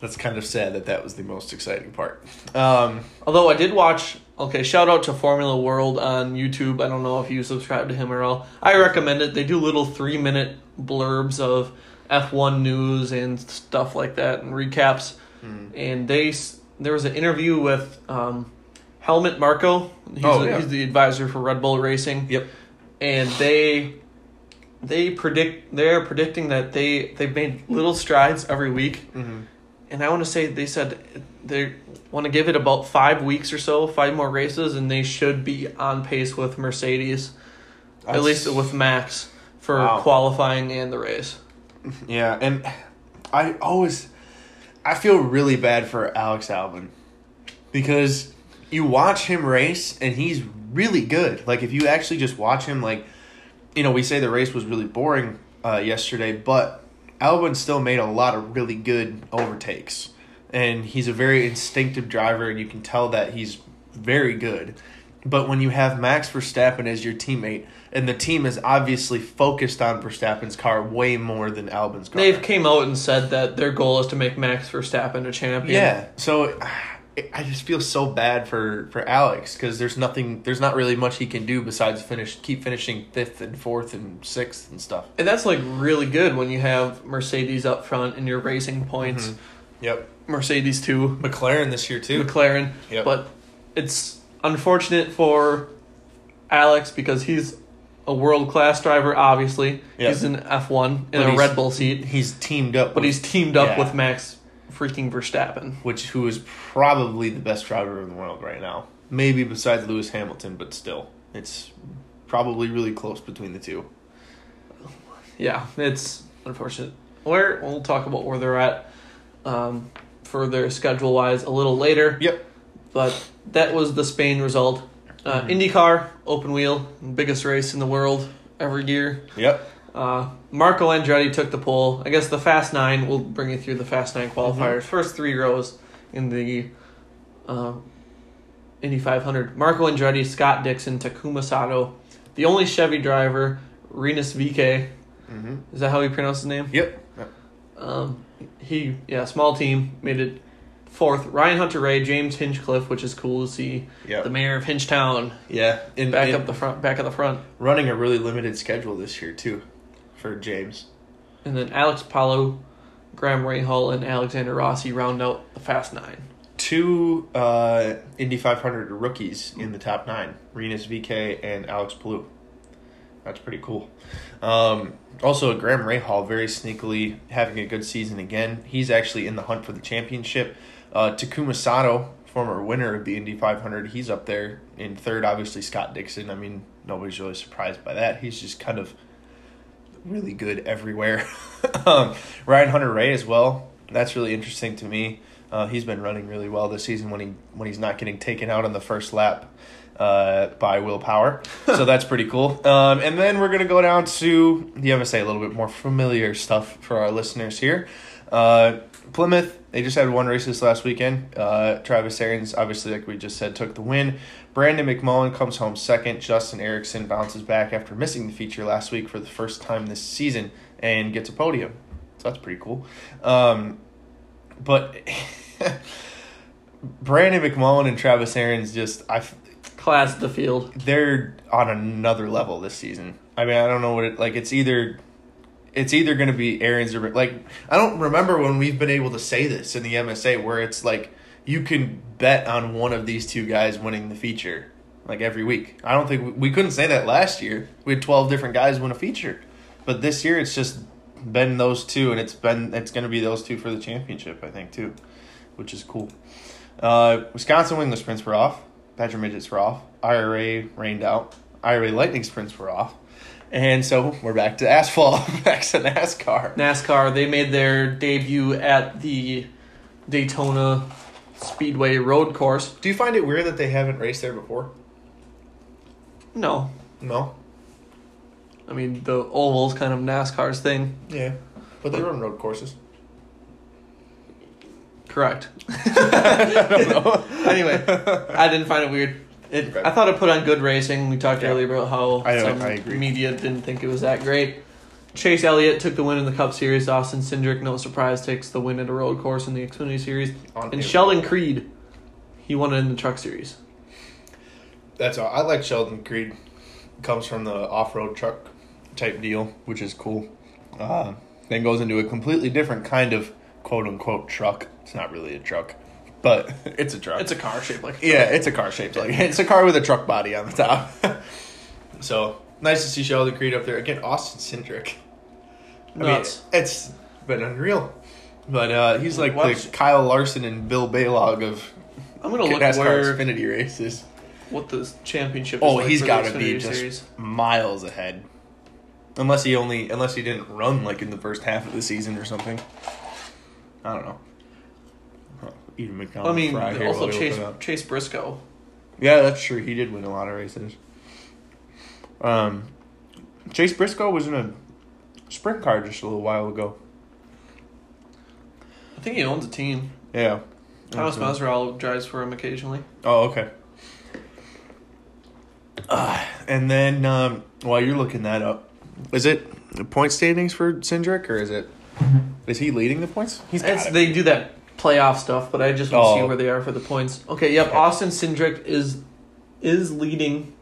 That's kind of sad that that was the most exciting part. Um, Although I did watch, okay, shout out to Formula World on YouTube. I don't know if you subscribe to him or all. I recommend it. They do little three-minute blurbs of F one news and stuff like that and recaps. Mm. And they there was an interview with um, Helmut Marko. He's, oh, yeah. a, he's the advisor for Red Bull Racing. Yep. And they... They predict they're predicting that they they've made little strides every week, mm-hmm. and I want to say they said they want to give it about five weeks or so, five more races, and they should be on pace with Mercedes, That's, at least with Max for wow. qualifying and the race. Yeah, and I always I feel really bad for Alex Albon because you watch him race and he's really good. Like if you actually just watch him, like. You know, we say the race was really boring uh, yesterday, but Albon still made a lot of really good overtakes. And he's a very instinctive driver, and you can tell that he's very good. But when you have Max Verstappen as your teammate, and the team is obviously focused on Verstappen's car way more than Albon's car. They've came out and said that their goal is to make Max Verstappen a champion. Yeah, so I just feel so bad for, for Alex because there's nothing, there's not really much he can do besides finish, keep finishing fifth and fourth and sixth and stuff. And that's like really good when you have Mercedes up front and you're racing points. Mm-hmm. Yep. Mercedes too. McLaren this year too. McLaren. Yep. But it's unfortunate for Alex because he's a world-class driver, obviously. Yep. He's in F one in but a Red Bull seat. He's teamed up. But with, he's teamed up yeah. with Max freaking Verstappen. Which who is probably the best driver in the world right now. Maybe besides Lewis Hamilton, but still. It's probably really close between the two. Yeah, it's unfortunate. We're, we'll talk about where they're at um, further schedule-wise a little later. Yep. But that was the Spain result. Uh, IndyCar, open wheel, biggest race in the world every year. Yep. Uh, Marco Andretti took the pole. I guess the Fast Nine, we'll bring you through the Fast Nine qualifiers. Mm-hmm. First three rows in the uh, Indy five hundred. Marco Andretti, Scott Dixon, Takuma Sato. The only Chevy driver, Rinus VeeKay. Mm-hmm. Is that how he pronounced his name? Yep. yep. Um, he, yeah, small team, made it. Fourth, Ryan Hunter-Reay, James Hinchcliffe, which is cool to see. Yep. The mayor of Hinchtown. Yeah, in, back in, up the front. Back of the front. Running a really limited schedule this year too, for James. And then Alex Palou, Graham Rahal, and Alexander Rossi round out the Fast Nine. Two uh, Indy five hundred rookies in the top nine: Rinus VeeKay and Alex Palou. That's pretty cool. Um, also, Graham Rahal very sneakily having a good season again. He's actually in the hunt for the championship. Uh, Takuma Sato, former winner of the Indy five hundred, he's up there in third. Obviously, Scott Dixon. I mean, nobody's really surprised by that. He's just kind of really good everywhere. um, Ryan Hunter-Reay as well. That's really interesting to me. Uh, he's been running really well this season when he when he's not getting taken out on the first lap uh, by Will Power. So that's pretty cool. Um, and then we're gonna go down to the M S A, a little bit more familiar stuff for our listeners here. Uh, Plymouth, they just had one race this last weekend. Uh, Travis Arians, obviously, like we just said, took the win. Brandon McMullen comes home second. Justin Erickson bounces back after missing the feature last week for the first time this season and gets a podium. So that's pretty cool. Um, but Brandon McMullen and Travis Arians just – I class the field. They're on another level this season. I mean, I don't know what it – like, it's either – It's either going to be Arians or, like, I don't remember when we've been able to say this in the M S A where it's like you can bet on one of these two guys winning the feature, like, every week. I don't think we, we couldn't say that last year. We had twelve different guys win a feature. But this year it's just been those two, and it's been it's going to be those two for the championship, I think, too, which is cool. Uh, Wisconsin wingless sprints were off. Badger midgets were off. I R A rained out. I R A lightning sprints were off. And so we're back to asphalt, back to NASCAR. NASCAR, they made their debut at the Daytona Speedway road course. Do you find it weird that they haven't raced there before? No. No? I mean, the oval's kind of NASCAR's thing. Yeah, but they run road courses. Correct. I don't know. Anyway, I didn't find it weird. It, okay. I thought it put on good racing. We talked yeah. earlier about how I, some I media didn't think it was that great. Chase Elliott took the win in the Cup Series. Austin Cindric, no surprise, takes the win at a road course in the Xfinity Series. On and Sheldon Creed, he won it in the Truck Series. That's all. I like Sheldon Creed. Comes from the off-road truck type deal, which is cool. Uh, then goes into a completely different kind of quote-unquote truck. It's not really a truck. But it's a truck. It's a car shaped like a truck. Yeah, it's a car shaped like it's a car with a truck body on the top. So nice to see Sheldon Creed up there again. Austin Cindric. I Nuts. mean, it's been unreal. But uh, he's like Watch. the Kyle Larson and Bill Baylog of I'm gonna look NASCAR where Xfinity races. What the championship? Is oh, like he's got to be just series. miles ahead. Unless he only unless he didn't run like in the first half of the season or something. I don't know. Even McDonald's I mean, here also Chase Chase Briscoe. Yeah, that's true. He did win a lot of races. Um, Chase Briscoe was in a sprint car just a little while ago. I think he owns a team. Yeah. Thomas Maserol drives for him occasionally. Oh, okay. Uh, and then um, while you're looking that up, is it point standings for Cindric, or is it is he leading the points? He's it's, they do that playoff stuff, but I just want to oh. see where they are for the points. Okay, yep. Okay. Austin Cindric is is leading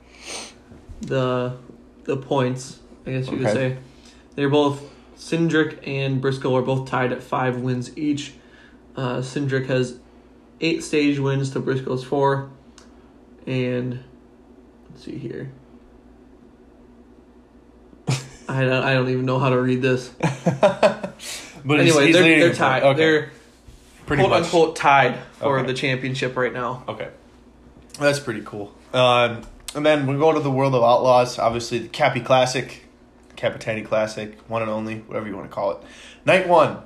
the the points, I guess you okay. could say. They're both Cindric and Briscoe are both tied at five wins each. Uh, Cindric has eight stage wins to Briscoe's four, and let's see here. I don't. I don't even know how to read this. But anyway, he's, he's they're, they're tied. Okay. They're pretty quote much. unquote tied for okay. the championship right now. Okay, that's pretty cool. Um, and then we go to the World of Outlaws. Obviously, the Cappy Classic, Capitani Classic, one and only, whatever you want to call it. Night one,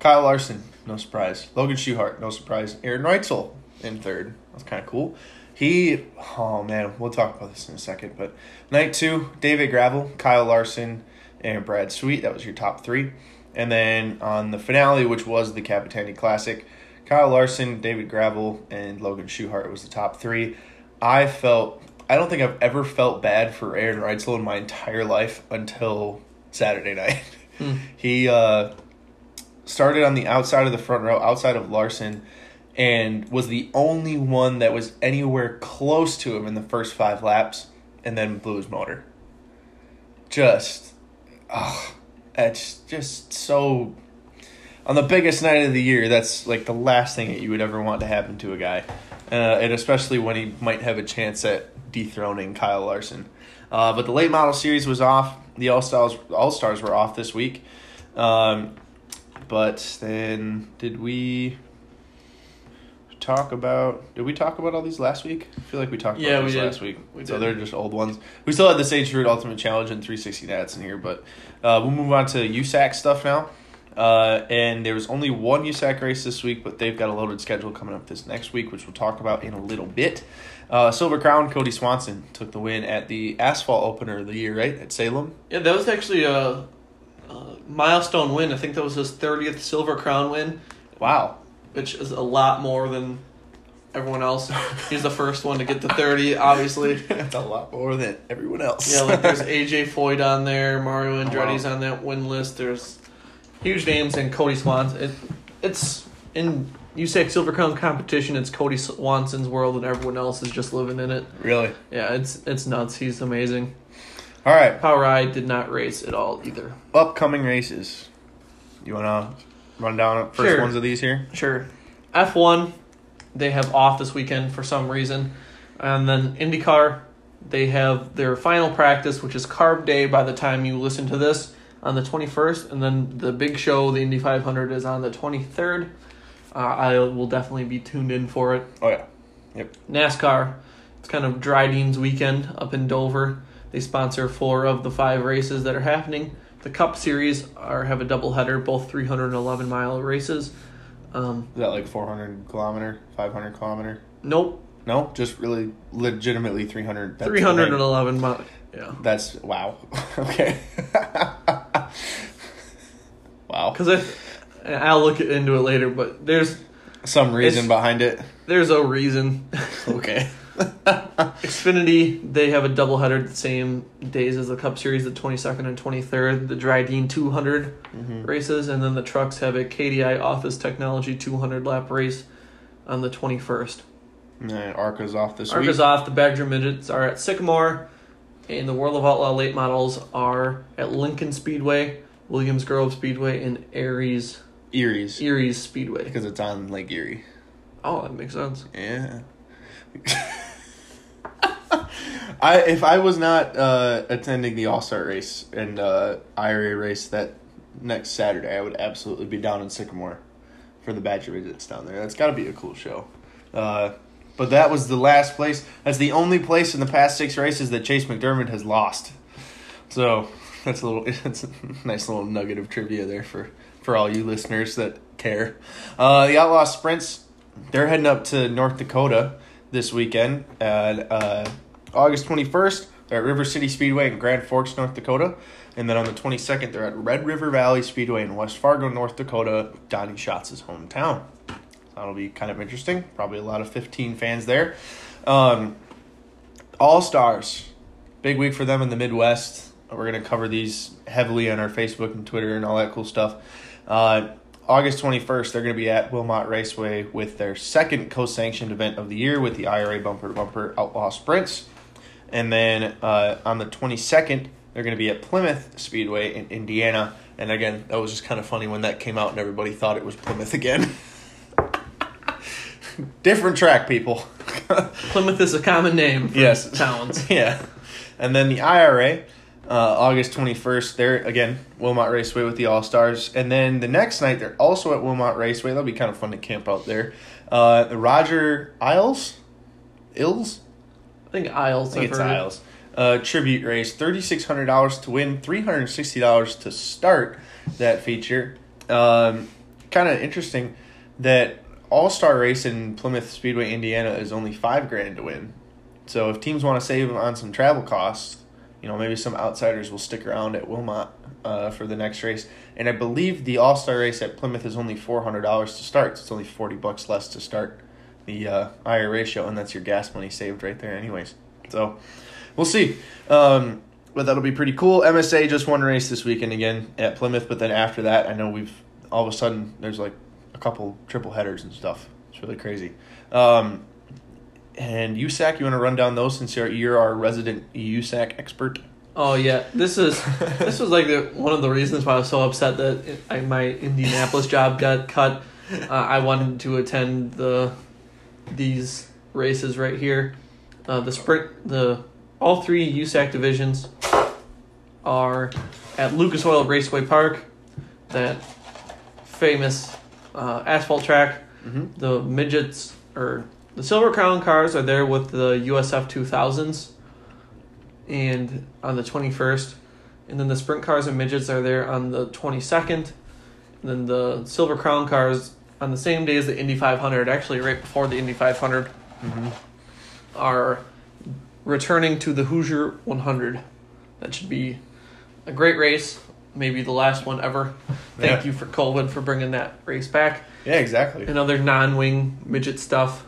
Kyle Larson, no surprise. Logan Schuchart, no surprise. Aaron Reitzel in third. That's kind of cool. He, oh man, we'll talk about this in a second. But night two, David Gravel, Kyle Larson, and Brad Sweet. That was your top three. And then on the finale, which was the Capitani Classic, Kyle Larson, David Gravel, and Logan Schuchart was the top three. I felt, I don't think I've ever felt bad for Aaron Reitzel in my entire life until Saturday night. Mm. He uh, started on the outside of the front row, outside of Larson, and was the only one that was anywhere close to him in the first five laps, and then blew his motor. Just, oh, that's just so... On the biggest night of the year, that's like the last thing that you would ever want to happen to a guy. Uh, and especially when he might have a chance at dethroning Kyle Larson. Uh, but the late model series was off. The All-Stars All-Stars were off this week. Um, but then did we... talk about did we talk about all these last week? I feel like we talked about yeah, these we last week. We so did. They're just old ones. We still had the Sage Fruit Ultimate Challenge and three sixty Nats in here, but uh, we'll move on to U S A C stuff now. Uh, and there was only one U S A C race this week, but they've got a loaded schedule coming up this next week, which we'll talk about in a little bit. Uh, Silver Crown, Cody Swanson took the win at the asphalt opener of the year, right? At Salem. Yeah, that was actually a, a milestone win. I think that was his thirtieth Silver Crown win. Wow. Which is a lot more than everyone else. He's the first one to get to thirty, obviously. That's a lot more than everyone else. Yeah, like there's A J Foyt on there, Mario Andretti's oh, wow. on that win list. There's huge names and Cody Swanson. It, it's in U S A C Silver Crown competition. It's Cody Swanson's world, and everyone else is just living in it. Really? Yeah, it's it's nuts. He's amazing. All right. Power I did not race at all either. Upcoming races. You wanna run down first sure. ones of these here? Sure. F one, they have off this weekend for some reason. And then IndyCar, they have their final practice, which is Carb Day by the time you listen to this, on the twenty-first. And then the big show, the Indy five hundred, is on the twenty-third. Uh, I will definitely be tuned in for it. Oh, yeah. Yep. NASCAR, it's kind of Dry Dean's weekend up in Dover. They sponsor four of the five races that are happening. The Cup Series are have a doubleheader, both three hundred eleven mile races. Um, Is that like four hundred kilometer, five hundred kilometer? Nope. No? Just really legitimately three hundred. That's three hundred eleven mile. Yeah. That's, wow. Okay. Wow. Because I'll look into it later, but there's... Some reason behind it? There's a reason. Okay. Xfinity, they have a doubleheader the same days as the Cup Series, the twenty-second and twenty-third, the Dry Dean two hundred mm-hmm. races, and then the trucks have a K D I Office Technology two hundred lap race on the twenty-first. And ARCA's off this ARCA's week. ARCA's off. The Badger Midgets are at Sycamore, and the World of Outlaw late models are at Lincoln Speedway, Williams Grove Speedway, and Aries. Erie's. Erie's Speedway. Because it's on Lake Erie. Oh, that makes sense. Yeah. I if I was not uh, attending the All-Star race and uh, I R A race that next Saturday, I would absolutely be down in Sycamore for the Badger Midgets down there. That's got to be a cool show. Uh, but that was the last place. That's the only place in the past six races that Chase McDermott has lost. So that's a little that's a nice little nugget of trivia there for, for all you listeners that care. Uh, the Outlaw Sprints, they're heading up to North Dakota this weekend at uh, August twenty-first. They're at River City Speedway in Grand Forks, North Dakota. And then on the twenty-second, they're at Red River Valley Speedway in West Fargo, North Dakota, Donnie Schatz's hometown. That'll be kind of interesting. Probably a lot of fifteen fans there. Um, All-Stars. Big week for them in the Midwest. We're going to cover these heavily on our Facebook and Twitter and all that cool stuff. Uh, August twenty-first, they're going to be at Wilmot Raceway with their second co-sanctioned event of the year with the I R A Bumper-to-Bumper Outlaw Sprints. And then uh, on the twenty-second, they're going to be at Plymouth Speedway in Indiana. And again, that was just kind of funny when that came out and everybody thought it was Plymouth again. Different track, people. Plymouth is a common name for yes. towns. Yeah. And then the I R A, uh, August twenty-first, they're, again, Wilmot Raceway with the All-Stars. And then the next night, they're also at Wilmot Raceway. That'll be kind of fun to camp out there. Uh, the Roger Iles? Ills? I think Iles. I think I've it's heard. Iles. Uh, tribute race, thirty-six hundred dollars to win, three hundred sixty dollars to start that feature. Um, kind of interesting that All-Star race in Plymouth Speedway, Indiana is only five grand to win. So if teams want to save on some travel costs, you know, maybe some outsiders will stick around at Wilmot uh, for the next race. And I believe the All-Star race at Plymouth is only four hundred dollars to start. It's only forty bucks less to start the uh, I R A show, and that's your gas money saved right there anyways. So we'll see. Um, but that'll be pretty cool. M S A just one race this weekend again at Plymouth, but then after that, I know we've all of a sudden there's like a couple triple headers and stuff. It's really crazy. Um, and U S A C, you want to run down those since you're, you're our resident U S A C expert? Oh, yeah. This is this was like the, one of the reasons why I was so upset that it, I, my Indianapolis job got cut. Uh, I wanted to attend the these races right here. Uh, the sprint, the all three U S A C divisions are at Lucas Oil Raceway Park, that famous uh, asphalt track. Mm-hmm. The midgets or the Silver Crown cars are there with the U S F two thousands, and on the twenty-first, and then the sprint cars and midgets are there on the twenty-second, and then the Silver Crown cars on the same day as the Indy five hundred, actually right before the Indy five hundred. Mm-hmm. Are returning to the Hoosier one hundred. That should be a great race, maybe the last one ever. Thank yeah. you for Colvin for bringing that race back. Yeah, exactly. And other non-wing midget stuff.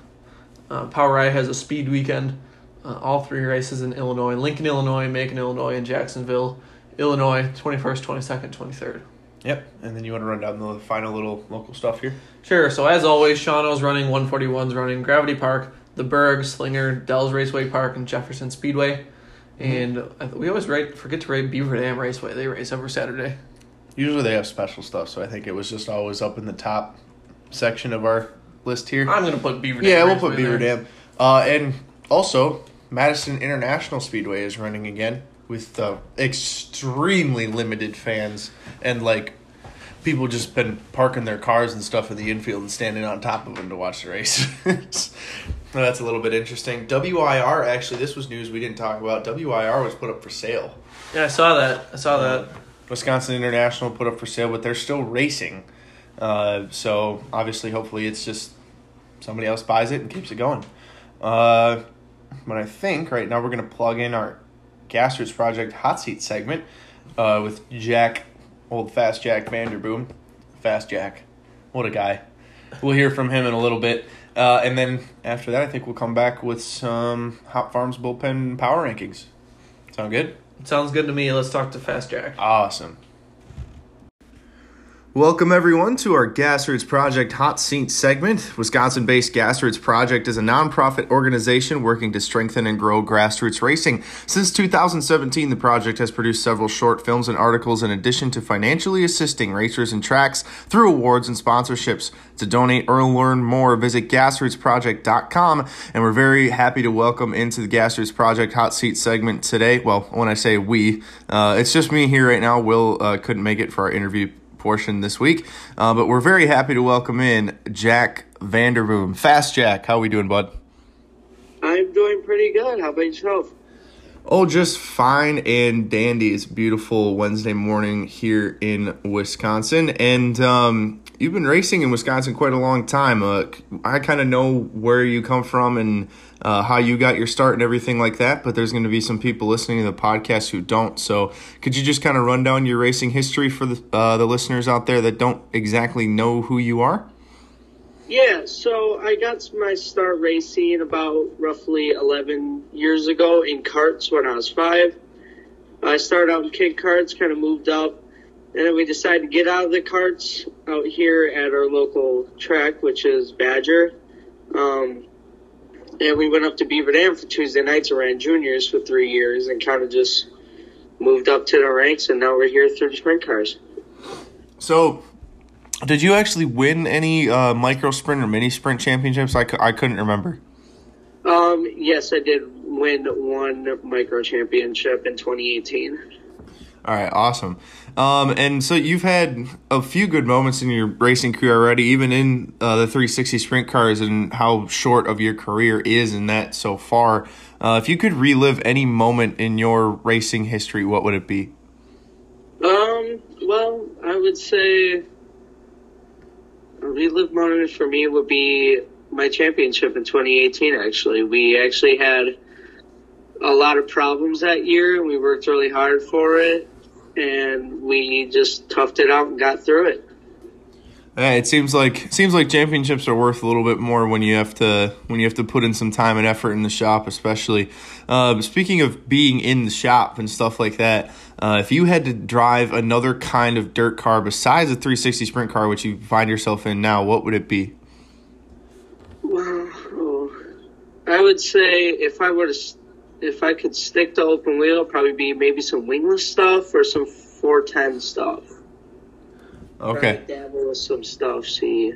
Uh, Power Eye has a speed weekend. Uh, all three races in Illinois, Lincoln, Illinois, Macon, Illinois, and Jacksonville, Illinois, twenty-first, twenty-second, twenty-third. Yep, and then you want to run down the final little local stuff here? Sure, so as always, Shawano's running, one forty-one's running, Gravity Park, The Berg, Slinger, Dells Raceway Park, and Jefferson Speedway. And mm-hmm. we always write, forget to write Beaver Dam Raceway. They race every Saturday. Usually they have special stuff, so I think it was just always up in the top section of our list here. I'm going to put Beaver Dam. Yeah, Raceway we'll put Beaver there. Dam. Uh, and also, Madison International Speedway is running again with uh, extremely limited fans and, like, people just been parking their cars and stuff in the infield and standing on top of them to watch the race. Well, that's a little bit interesting. W I R, actually, this was news we didn't talk about. W I R was put up for sale. Yeah, I saw that. I saw that. Wisconsin International put up for sale, but they're still racing. Uh, so, obviously, hopefully it's just somebody else buys it and keeps it going. Uh, but I think right now we're going to plug in our Grassroots Project Hot Seat segment uh, with Jack, old Fast Jack Vanderboom. Fast Jack. What a guy. We'll hear from him in a little bit. Uh, and then after that, I think we'll come back with some Hop Farms bullpen power rankings. Sound good? Sounds good to me. Let's talk to Fast Jack. Awesome. Welcome, everyone, to our Grassroots Project Hot Seat segment. Wisconsin-based Grassroots Project is a nonprofit organization working to strengthen and grow grassroots racing. Since two thousand seventeen, the project has produced several short films and articles in addition to financially assisting racers and tracks through awards and sponsorships. To donate or learn more, visit grassroots project dot com, and we're very happy to welcome into the Grassroots Project Hot Seat segment today. Well, when I say we, uh, it's just me here right now. Will uh, couldn't make it for our interview portion this week, uh, but we're very happy to welcome in Jack Vanderboom. Fast Jack, how are we doing, bud? I'm doing pretty good. How about yourself? Oh, just fine and dandy. It's a beautiful Wednesday morning here in Wisconsin, and um, you've been racing in Wisconsin quite a long time. Uh, I kind of know where you come from and uh, how you got your start and everything like that, but there's going to be some people listening to the podcast who don't. So could you just kind of run down your racing history for the, uh, the listeners out there that don't exactly know who you are? Yeah, so I got my start racing about roughly eleven years ago in karts when I was five. I started out in kid karts, kind of moved up, and then we decided to get out of the karts out here at our local track, which is Badger. Um, and we went up to Beaver Dam for Tuesday nights and ran juniors for three years and kind of just moved up to the ranks, and now we're here through the sprint cars. So did you actually win any uh, micro sprint or mini sprint championships? I, c- I couldn't remember. Um, yes, I did win one micro championship in twenty eighteen. All right, awesome. Um, and so you've had a few good moments in your racing career already, even in uh, the three sixty sprint cars and how short of your career is in that so far. Uh, if you could relive any moment in your racing history, what would it be? Um, well, I would say a relive moment for me would be my championship in twenty eighteen, actually. We actually had a lot of problems that year, and we worked really hard for it, and we just toughed it out and got through it. Yeah, it seems like it seems like championships are worth a little bit more when you have to when you have to put in some time and effort in the shop, especially. Uh, speaking of being in the shop and stuff like that, uh, if you had to drive another kind of dirt car besides a three sixty sprint car, which you find yourself in now, what would it be? Well, I would say if I were to if I could stick to open wheel, it'd probably be maybe some wingless stuff or some four ten stuff. Okay. Dabble with some stuff, see,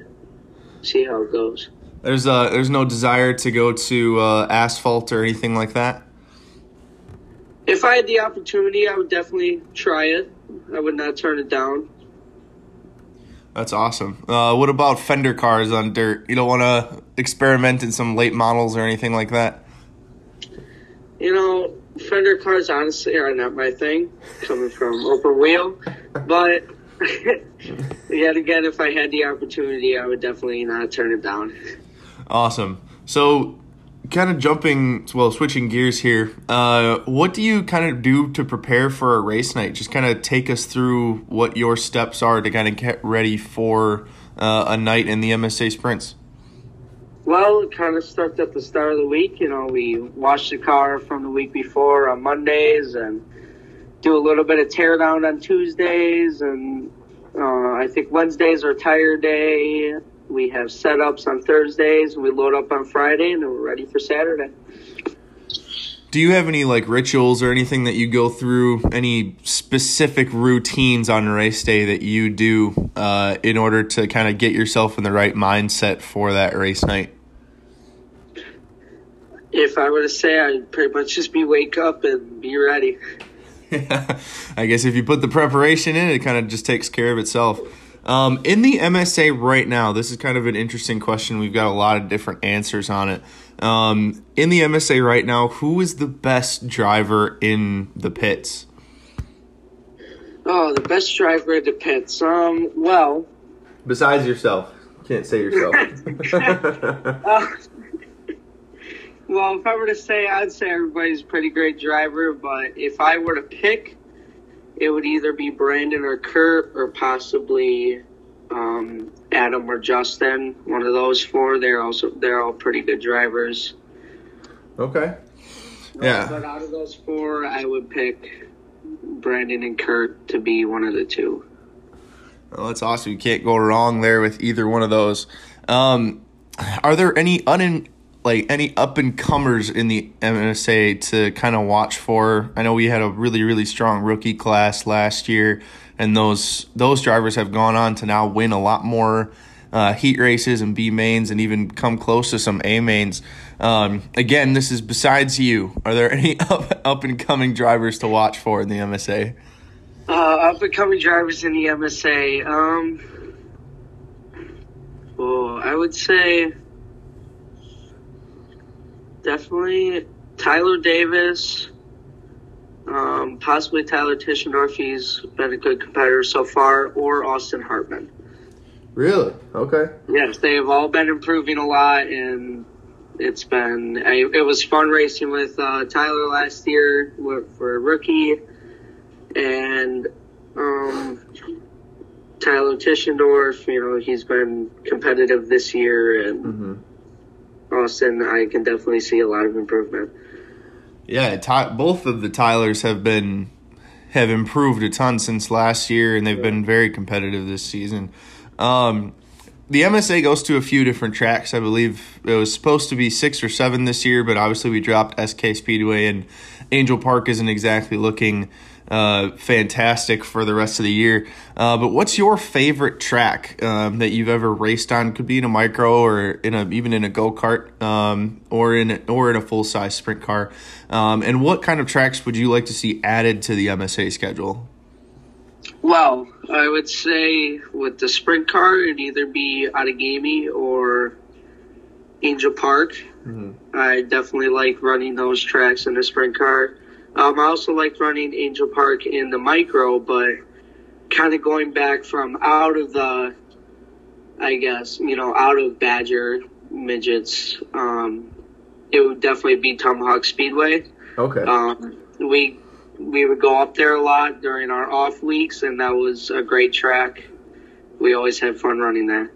see how it goes. There's uh, there's no desire to go to uh, asphalt or anything like that? If I had the opportunity, I would definitely try it. I would not turn it down. That's awesome. Uh, what about fender cars on dirt? You don't want to experiment in some late models or anything like that? You know, fender cars honestly are not my thing, coming from open wheel, but yet again, if I had the opportunity, I would definitely not turn it down. Awesome. So kind of jumping, well, switching gears here, uh, what do you kind of do to prepare for a race night? Just kind of take us through what your steps are to kind of get ready for uh, a night in the M S A Sprints. Well, it kind of starts at the start of the week. You know, we wash the car from the week before on Mondays and do a little bit of teardown on Tuesdays, and uh, I think Wednesdays are tire day. We have setups on Thursdays, and we load up on Friday, and then we're ready for Saturday. Do you have any like rituals or anything that you go through, any specific routines on race day that you do uh, in order to kind of get yourself in the right mindset for that race night? If I were to say, I'd pretty much just be wake up and be ready. Yeah, I guess if you put the preparation in, it kind of just takes care of itself. Um, in the M S A right now, this is kind of an interesting question. We've got a lot of different answers on it. Um, in the M S A right now, who is the best driver in the pits? Oh, the best driver in the pits. Um, well, besides yourself, can't say yourself. uh, well, if I were to say, I'd say everybody's a pretty great driver, but if I were to pick, it would either be Brandon or Kurt or possibly um, Adam or Justin. One of those four. They're also they're all pretty good drivers. Okay. Yeah. But out of those four, I would pick Brandon and Kurt to be one of the two. Well, that's awesome. You can't go wrong there with either one of those. Um, are there any un like any up and comers in the M S A to kind of watch for? I know we had a really, really strong rookie class last year, and those those drivers have gone on to now win a lot more uh, heat races and B mains and even come close to some A mains. Um, again, this is besides you. Are there any up, up and coming drivers to watch for in the M S A? Uh, up and coming drivers in the M S A. Um, well, I would say definitely Tyler Davis, um, possibly Tyler Tischendorf. He's been a good competitor so far, or Austin Hartman. Really? Okay. Yes, they have all been improving a lot, and it's been – it was fun racing with uh, Tyler last year for a rookie, and um, Tyler Tischendorf, you know, he's been competitive this year, and mm-hmm. Austin, I can definitely see a lot of improvement. Yeah, Ty- both of the Tylers have been have improved a ton since last year, and they've yeah. been very competitive this season. Um, the M S A goes to a few different tracks, I believe. It was supposed to be six or seven this year, but obviously we dropped S K Speedway, and Angel Park isn't exactly looking uh, fantastic for the rest of the year. Uh, but what's your favorite track um, that you've ever raced on? Could be in a micro, or in a even in a go-kart, um, or in a, or in a full-size sprint car. Um, and what kind of tracks would you like to see added to the M S A schedule? Well, I would say with the sprint car, it'd either be Outagamie or Angel Park. Mm-hmm. I definitely like running those tracks in the sprint car. Um, I also liked running Angel Park in the micro, but kind of going back from out of the, I guess, you know, out of Badger midgets, um, it would definitely be Tomahawk Speedway. Okay. Um, we we would go up there a lot during our off weeks, and that was a great track. We always had fun running there.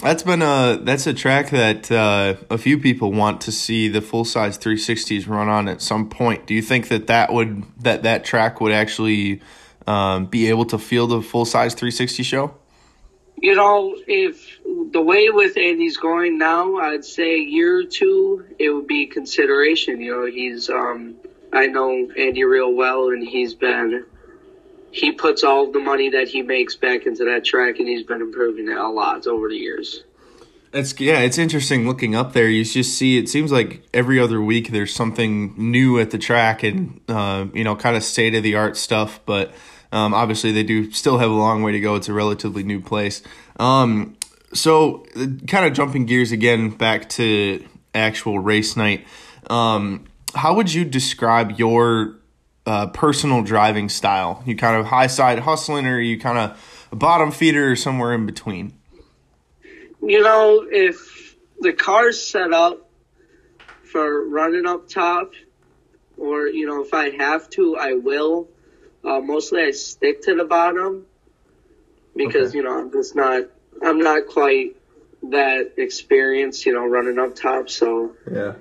That's been a that's a track that uh, a few people want to see the full size three sixties run on at some point. Do you think that that would that that track would actually um, be able to field a full size three sixty show? You know, if the way with Andy's going now, I'd say a year or two it would be consideration. You know, he's um, I know Andy real well, and he's been he puts all the money that he makes back into that track, and he's been improving it a lot over the years. It's, yeah, it's interesting looking up there. You just see, it seems like every other week there's something new at the track, and, uh, you know, kind of state-of-the-art stuff. But um, obviously they do still have a long way to go. It's a relatively new place. Um, so kind of jumping gears again back to actual race night, um, how would you describe your – Uh, personal driving style? You kind of high side hustling, or you kind of a bottom feeder, or somewhere in between? You know, if the car's set up for running up top, or, you know, if I have to, I will. Uh, mostly I stick to the bottom because, okay. you know, I'm just not, I'm not quite that experienced, you know, running up top. So, yeah.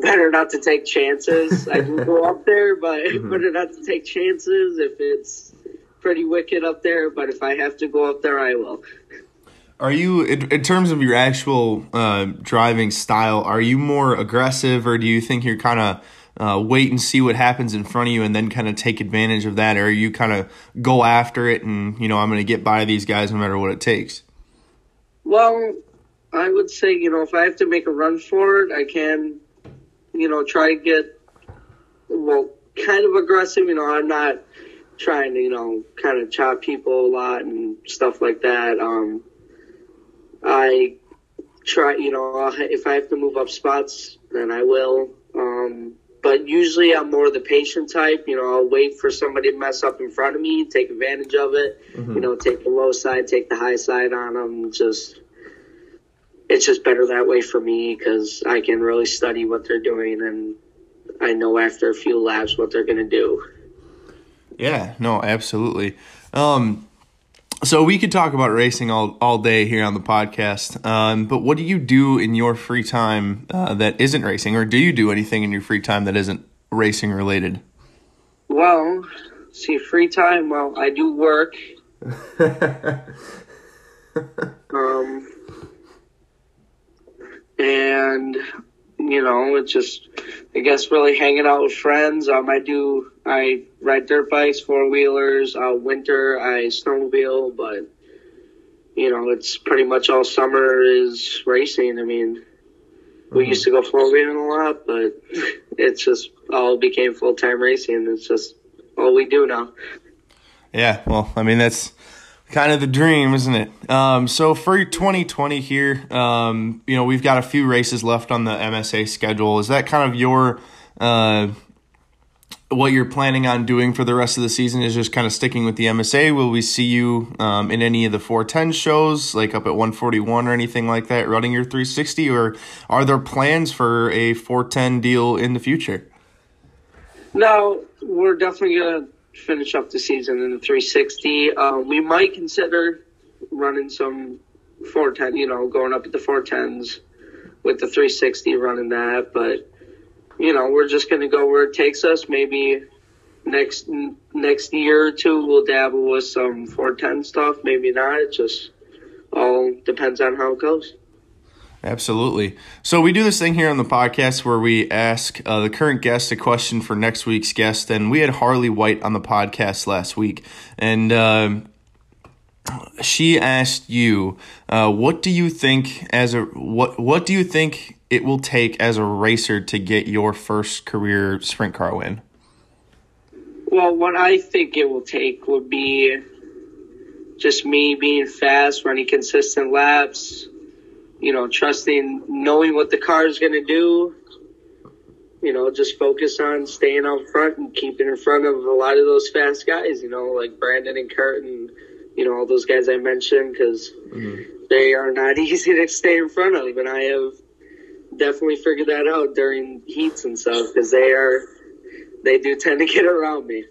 Better not to take chances. I can go up there, but mm-hmm. better not to take chances if it's pretty wicked up there. But if I have to go up there, I will. Are you, in, in terms of your actual uh, driving style, are you more aggressive, or do you think you're kind of uh, wait and see what happens in front of you and then kind of take advantage of that? Or are you kind of go after it and, you know, I'm going to get by these guys no matter what it takes? Well, I would say, you know, if I have to make a run for it, I can. You know, try to get, well, kind of aggressive. You know, I'm not trying to, you know, kind of chop people a lot and stuff like that. Um, I try, you know, if I have to move up spots, then I will. Um, but usually I'm more the patient type. You know, I'll wait for somebody to mess up in front of me, take advantage of it. Mm-hmm. You know, take the low side, take the high side on them, just... It's just better that way for me because I can really study what they're doing, and I know after a few laps what they're going to do. Yeah, no, absolutely. Um, so we could talk about racing all, all day here on the podcast, um, but what do you do in your free time uh, that isn't racing, or do you do anything in your free time that isn't racing related? Well, see, free time, well, I do work. um... And, you know, it's just, I guess, really hanging out with friends. Um, I do, I ride dirt bikes, four-wheelers, uh, winter, I snowmobile, but, you know, it's pretty much all summer is racing. I mean, mm-hmm. we used to go four-wheeling a lot, but it's just all became full-time racing. It's just all we do now. Yeah, well, I mean, that's kind of the dream, isn't it? Um, so for twenty twenty here, um, you know, we've got a few races left on the M S A schedule. Is that kind of your uh, what you're planning on doing for the rest of the season, is just kind of sticking with the M S A? Will we see you um, in any of the four ten shows, like up at one forty-one or anything like that, running your three sixty? Or are there plans for a four ten deal in the future? No, we're definitely going to finish up the season in the three sixty. Uh, we might consider running some four ten, you know, going up at the four tens with the three sixty, running that. But, you know, we're just going to go where it takes us. Maybe next next year or two we'll dabble with some four ten stuff. Maybe not. It just all depends on how it goes. Absolutely. So we do this thing here on the podcast where we ask uh, the current guest a question for next week's guest, and we had Harley White on the podcast last week, and uh, she asked you, uh, "What do you think as a what What do you think it will take as a racer to get your first career sprint car win?" Well, what I think it will take would be just me being fast, running consistent laps. You know, trusting, knowing what the car is going to do, you know, just focus on staying out front and keeping in front of a lot of those fast guys, you know, like Brandon and Kurt and, you know, all those guys I mentioned, because mm-hmm. they are not easy to stay in front of. And I have definitely figured that out during heats and stuff, because they are, they do tend to get around me.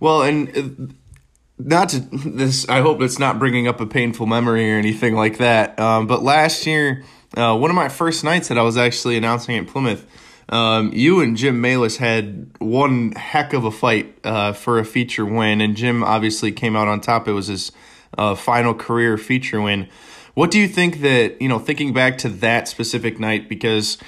Well, and... Not to this, I hope it's not bringing up a painful memory or anything like that. Um, but last year, uh, one of my first nights that I was actually announcing at Plymouth, um, you and Jim Malis had one heck of a fight uh, for a feature win, and Jim obviously came out on top. It was his uh, final career feature win. What do you think that, you know, thinking back to that specific night, because,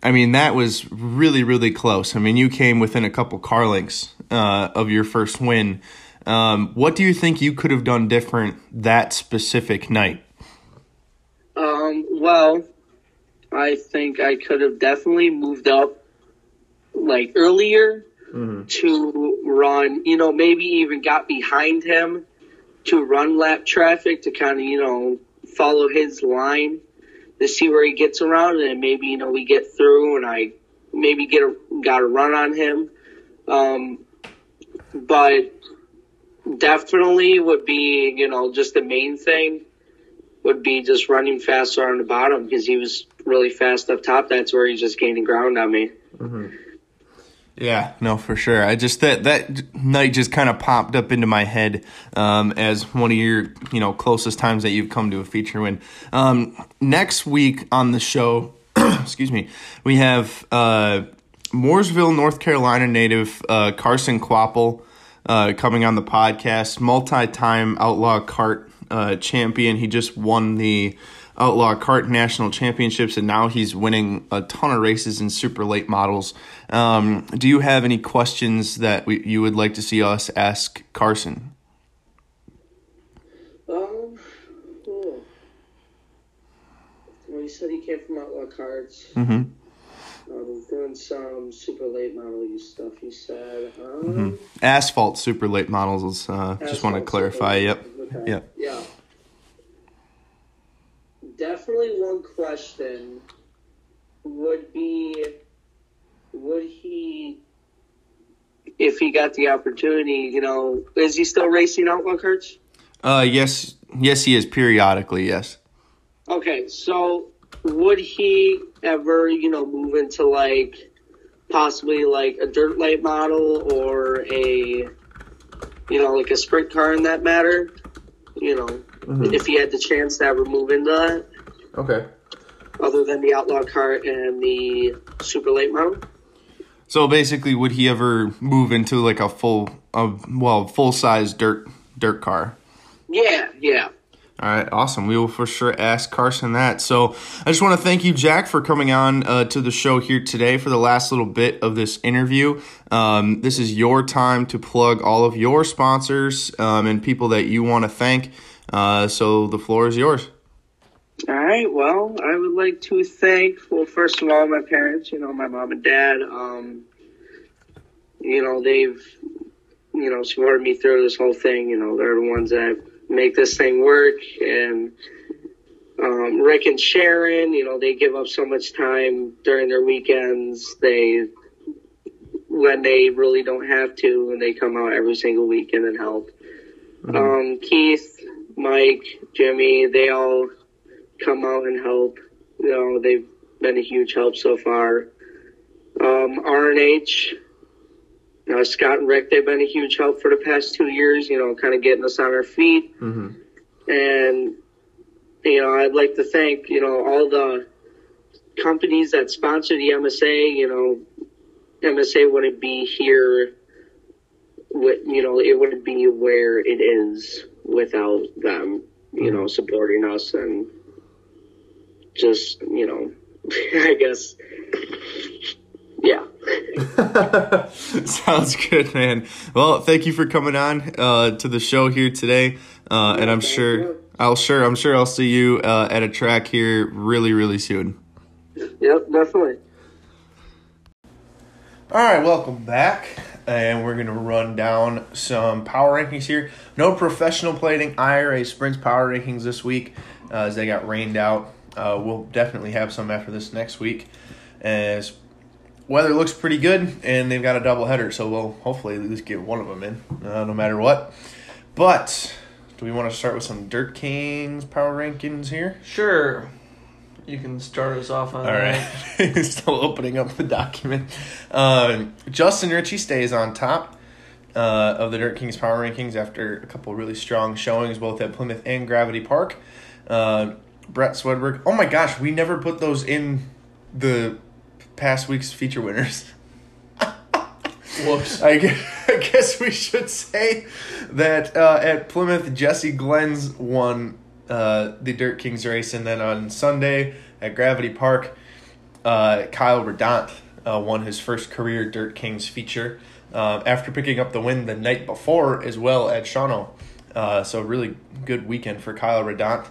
I mean, that was really, really close. I mean, you came within a couple car lengths uh, of your first win. Um, what do you think you could have done different that specific night? Um, well, I think I could have definitely moved up like earlier mm-hmm. to run, you know, maybe even got behind him to run lap traffic to kind of, you know, follow his line to see where he gets around. And maybe, you know, we get through and I maybe get a, got a run on him. Um, but... Definitely would be, you know, just the main thing would be just running faster on the bottom, because he was really fast up top. That's where he's just gaining ground on me. Mm-hmm. Yeah, no, for sure. I just that that night just kind of popped up into my head um, as one of your, you know, closest times that you've come to a feature win. Um, next week on the show, excuse me, we have uh, Mooresville, North Carolina native uh, Carson Quapple. Uh, coming on the podcast, multi-time Outlaw Kart uh, champion. He just won the Outlaw Kart National Championships, and now he's winning a ton of races in super late models. Um, do you have any questions that we, you would like to see us ask Carson? Um, oh. Well, you said he came from Outlaw Karts. Mm-hmm. Um, doing some super late model stuff, he said. Um, mm-hmm. Asphalt super late models. Uh, just want to clarify. Yep. Okay. Yep. Yeah. Definitely one question would be, would he, if he got the opportunity, you know, is he still racing Outlaw Karts? Uh, yes. Yes, he is periodically. Yes. Okay. So would he ever, you know, move into, like, possibly, like, a dirt light model or a, you know, like a sprint car in that matter? You know, mm-hmm. if he had the chance to ever move into that. Okay. Other than the Outlaw Kart and the super late model. So, basically, would he ever move into, like, a full, a, well, full-size dirt, dirt car? Yeah, yeah. All right, awesome. We will for sure ask Carson that. So I just want to thank you, Jack, for coming on uh, to the show here today for the last little bit of this interview. Um, this is your time to plug all of your sponsors um, and people that you want to thank. Uh, so the floor is yours. All right, well, I would like to thank, well, first of all, my parents, you know, my mom and dad. Um, you know, they've, you know, supported me through this whole thing. You know, they're the ones that I've make this thing work, and um, Rick and Sharon, you know, they give up so much time during their weekends. They, when they really don't have to, and they come out every single weekend and help. Mm-hmm. Um, Keith, Mike, Jimmy, they all come out and help. You know, they've been a huge help so far. Um, R and H, Uh, Scott and Rick, they've been a huge help for the past two years, you know, kind of getting us on our feet. Mm-hmm. And, you know, I'd like to thank, you know, all the companies that sponsor the M S A. You know, M S A wouldn't be here, with, you know, it wouldn't be where it is without them, you mm-hmm. know, supporting us and just, you know, I guess, yeah. Sounds good, man. Well, thank you for coming on uh to the show here today, uh yeah, and I'm sure you. I'll sure I'm sure I'll see you uh at a track here really really soon. Yep, definitely. All right, welcome back, and we're gonna run down some power rankings here. No professional plating I R A sprints power rankings this week, uh, as they got rained out. Uh, we'll definitely have some after this next week, as weather looks pretty good, and they've got a doubleheader, so we'll hopefully at least get one of them in, uh, no matter what. But do we want to start with some Dirt Kings power rankings here? Sure. You can start us off on All that. All right. Still opening up the document. Uh, Justin Ritchie stays on top uh, of the Dirt Kings power rankings after a couple really strong showings, both at Plymouth and Gravity Park. Uh, Brett Swedberg. Oh, my gosh. We never put those in the past week's feature winners. Whoops. I guess, I guess we should say that uh, at Plymouth, Jesse Glenn's won uh, the Dirt Kings race, and then on Sunday at Gravity Park, uh, Kyle Redant uh, won his first career Dirt Kings feature uh, after picking up the win the night before as well at Shawano. Uh, so really good weekend for Kyle Redant.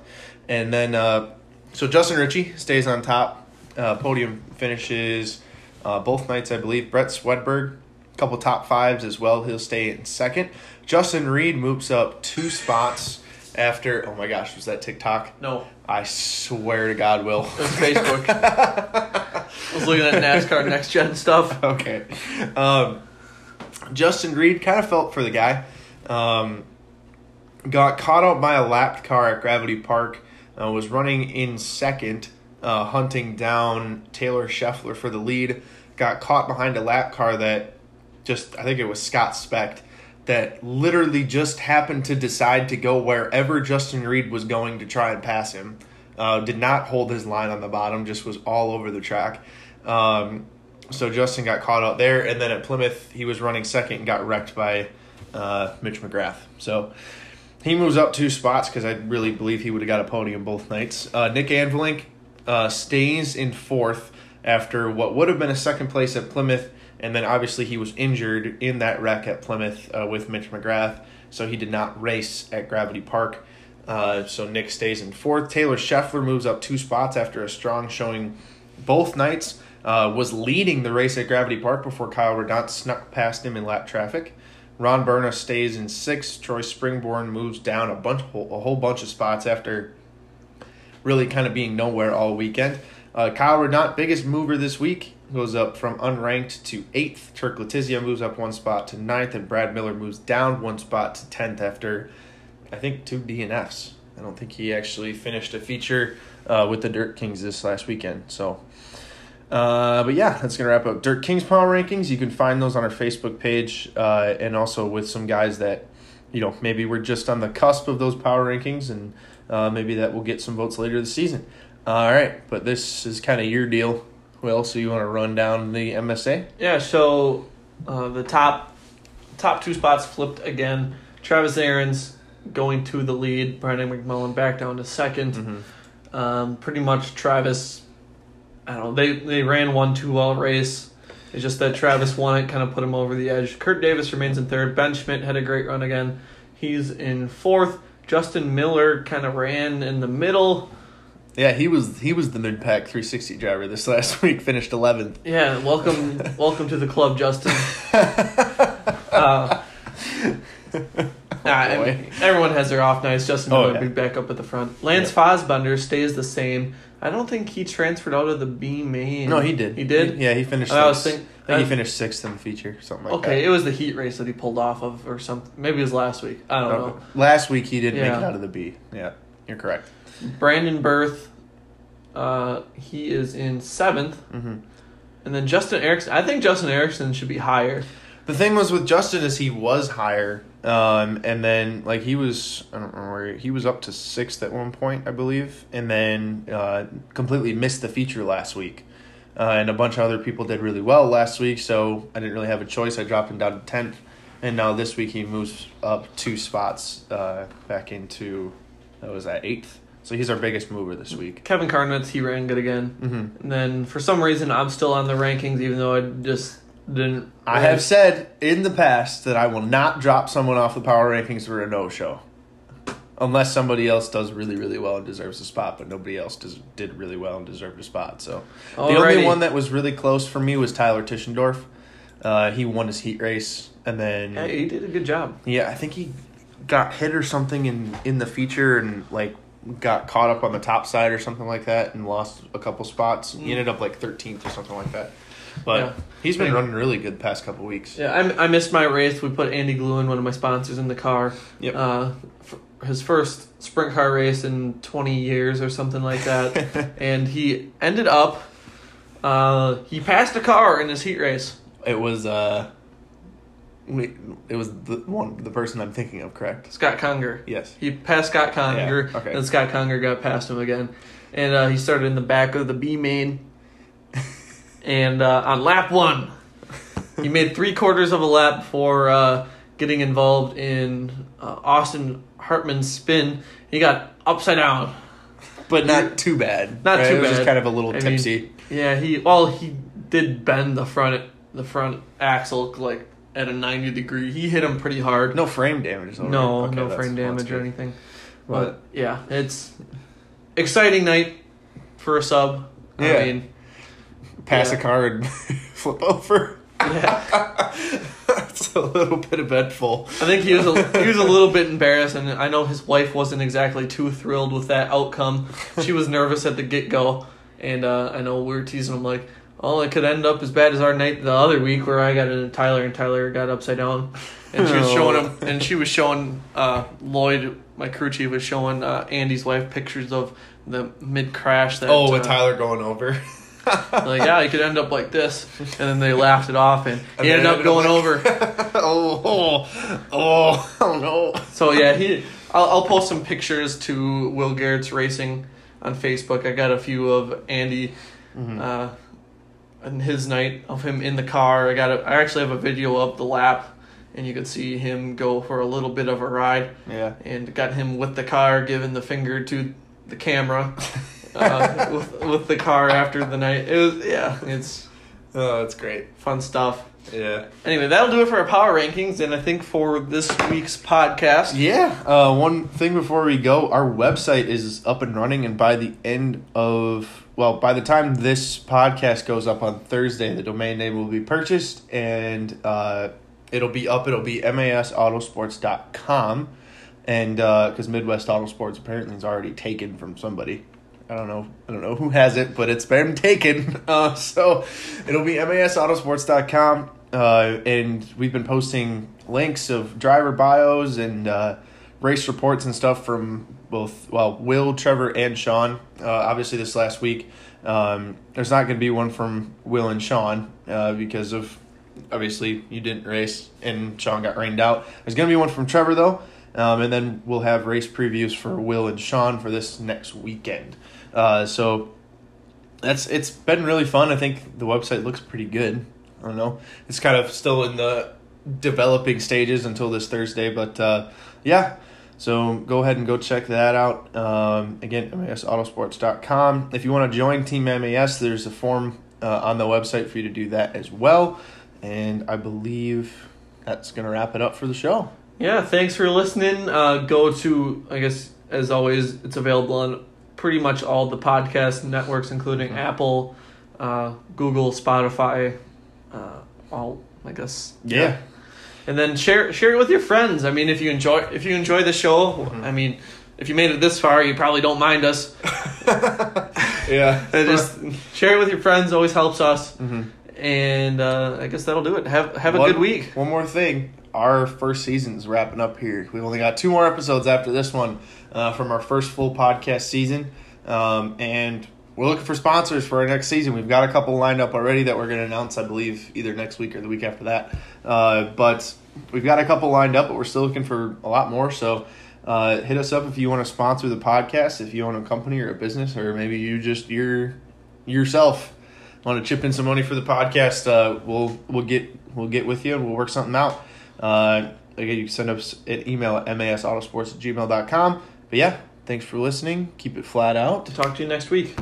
And then, uh, so Justin Ritchie stays on top. Uh, podium finishes uh, both nights, I believe. Brett Swedberg, a couple top fives as well. He'll stay in second. Justin Reed moves up two spots after, oh my gosh, was that TikTok? No. I swear to God, Will. It was Facebook. I was looking at NASCAR Next Gen stuff. Okay. Um, Justin Reed, kind of felt for the guy. Um, got caught out by a lapped car at Gravity Park. Uh, was running in second. Uh, hunting down Taylor Scheffler for the lead, got caught behind a lap car that just, I think it was Scott Specht, that literally just happened to decide to go wherever Justin Reed was going to try and pass him. Uh, did not hold his line on the bottom, just was all over the track. Um, so Justin got caught out there, and then at Plymouth, he was running second and got wrecked by uh, Mitch McGrath. So he moves up two spots because I really believe he would have got a podium both nights. Uh, Nick Anvilink Uh, stays in fourth after what would have been a second place at Plymouth, and then obviously he was injured in that wreck at Plymouth uh, with Mitch McGrath, so he did not race at Gravity Park. Uh, so Nick stays in fourth. Taylor Scheffler moves up two spots after a strong showing both nights, uh, was leading the race at Gravity Park before Kyle Redant snuck past him in lap traffic. Ron Berna stays in sixth. Troy Springborn moves down a bunch, a whole bunch of spots after really kind of being nowhere all weekend. Uh, Kyle Redant, biggest mover this week, goes up from unranked to eighth. Turk Letizia moves up one spot to ninth, and Brad Miller moves down one spot to tenth after, I think, two D N Fs. I don't think he actually finished a feature uh, with the Dirt Kings this last weekend. So, uh, but yeah, that's going to wrap up Dirt Kings power rankings. You can find those on our Facebook page uh, and also with some guys that, you know, maybe we're just on the cusp of those power rankings, and Uh, maybe that will get some votes later this season. All right, but this is kind of your deal, Will, so you want to run down the M S A? Yeah, so uh, the top top two spots flipped again. Travis Ahrens going to the lead. Brandon McMullen back down to second. Mm-hmm. Um, pretty much Travis, I don't know, they, they ran one two all race. It's just that Travis won it, kind of put him over the edge. Kurt Davis remains in third. Ben Schmidt had a great run again. He's in fourth. Justin Miller kind of ran in the middle. Yeah, he was he was the mid-pack three sixty driver this last week, finished eleventh. Yeah, welcome welcome to the club, Justin. uh, oh nah, boy. Everyone has their off nights. Justin Miller oh, yeah. big back up at the front. Lance yeah. Fosbender stays the same. I don't think he transferred out of the B main. No, he did. He did? He, yeah, he finished I was thinking, I think uh, he finished sixth in the feature, something like okay, that. Okay, it was the heat race that he pulled off of or something. Maybe it was last week. I don't no, know. Last week he didn't yeah. make it out of the B. Yeah, you're correct. Brandon Berth, uh, he is in seventh. Mm-hmm. And then Justin Erickson. I think Justin Erickson should be higher. The thing was with Justin is he was higher, um, and then like he was I don't remember he was up to sixth at one point, I believe, and then uh, completely missed the feature last week, uh, and a bunch of other people did really well last week, so I didn't really have a choice. I dropped him down to tenth, and now this week he moves up two spots uh, back into that was at eighth. So he's our biggest mover this week. Kevin Carnitz, he ran good again, mm-hmm. and then for some reason I'm still on the rankings even though I just. Didn't I have said in the past that I will not drop someone off the power rankings for a no-show unless somebody else does really, really well and deserves a spot, but nobody else does, did really well and deserved a spot. So Alrighty. The only one that was really close for me was Tyler Tischendorf. Uh, he won his heat race, and then hey, he did a good job. Yeah, I think he got hit or something in, in the feature and like got caught up on the top side or something like that and lost a couple spots. Mm. He ended up like thirteenth or something like that. But yeah. he's been running really good past couple weeks. Yeah, I, I missed my race. We put Andy Gluin, one of my sponsors, in the car. Yep. Uh, his first sprint car race in twenty years or something like that. And he ended up, uh, he passed a car in his heat race. It was uh, we, it was the one the person I'm thinking of, correct? Scott Conger. Yes. He passed Scott Conger, yeah. Okay. And Scott Conger got past him again. And uh, he started in the back of the B main. And uh, on lap one, he made three quarters of a lap before uh, getting involved in uh, Austin Hartman's spin. He got upside down, but not too bad. Not right? too bad. It was just kind of a little I tipsy. Mean, yeah, he well he did bend the front the front axle like at a ninety degree. He hit him pretty hard. No frame damage. Though, no, right? okay, no frame damage or anything. But, but yeah, it's exciting night for a sub. Yeah. I mean, Pass yeah. a car and flip over. Yeah, it's a little bit eventful. I think he was a, he was a little bit embarrassed, and I know his wife wasn't exactly too thrilled with that outcome. She was nervous at the get go, and uh, I know we were teasing him like, "Oh, it could end up as bad as our night the other week where I got into Tyler and Tyler got upside down." And she was showing him, and she was showing uh, Lloyd, my crew chief, was showing uh, Andy's wife pictures of the mid crash. That oh, with uh, Tyler going over. Like, yeah, you could end up like this. And then they laughed it off, and he ended, ended up going like, over. oh, oh, oh, oh, no. So, yeah, he. I'll, I'll post some pictures to Will Garrett's Racing on Facebook. I got a few of Andy mm-hmm. uh, and his night of him in the car. I got. A, I actually have a video of the lap, and you could see him go for a little bit of a ride. Yeah. And got him with the car, giving the finger to the camera. uh, with with the car after the night. It was yeah, it's oh, it's great. Fun stuff. Yeah. Anyway, that'll do it for our power rankings, and I think for this week's podcast. Yeah. Uh, one thing before we go, our website is up and running, and by the end of well, by the time this podcast goes up on Thursday, the domain name will be purchased, and uh, it'll be up. It'll be mas autosports dot com, and uh, because Midwest Autosports apparently is already taken from somebody. I don't know. I don't know who has it, but it's been taken. Uh, so it'll be mas autosports dot com, uh, and we've been posting links of driver bios and uh, race reports and stuff from both well Will, Trevor, and Sean. Uh, obviously, this last week, um, there's not going to be one from Will and Sean uh, because of obviously you didn't race and Sean got rained out. There's going to be one from Trevor though. Um, and then we'll have race previews for Will and Sean for this next weekend. Uh, so that's it's been really fun. I think the website looks pretty good. I don't know. It's kind of still in the developing stages until this Thursday. But, uh, yeah, so go ahead and go check that out. Um, again, mas autosports dot com. If you want to join Team M A S, there's a form uh, on the website for you to do that as well. And I believe that's going to wrap it up for the show. Yeah, thanks for listening. Uh, go to, I guess, as always, it's available on pretty much all the podcast networks, including mm-hmm. Apple, uh, Google, Spotify, uh, all, I guess. Yeah. yeah. And then share share it with your friends. I mean, if you enjoy if you enjoy the show, mm-hmm. I mean, if you made it this far, you probably don't mind us. yeah. Just share it with your friends. Always helps us. Mm-hmm. And uh, I guess that'll do it. Have have a one, good week. One more thing. Our first season's wrapping up here. We've only got two more episodes after this one uh, from our first full podcast season. Um, and we're looking for sponsors for our next season. We've got a couple lined up already that we're going to announce, I believe, either next week or the week after that. Uh, but we've got a couple lined up, but we're still looking for a lot more. So uh, hit us up if you want to sponsor the podcast, if you own a company or a business, or maybe you just you're, yourself want to chip in some money for the podcast. Uh, we'll we'll get we'll get with you and we'll work something out. Uh, again, you can send us an email at masautosports at gmail dot com. But yeah, thanks for listening. Keep it flat out. Talk to you next week.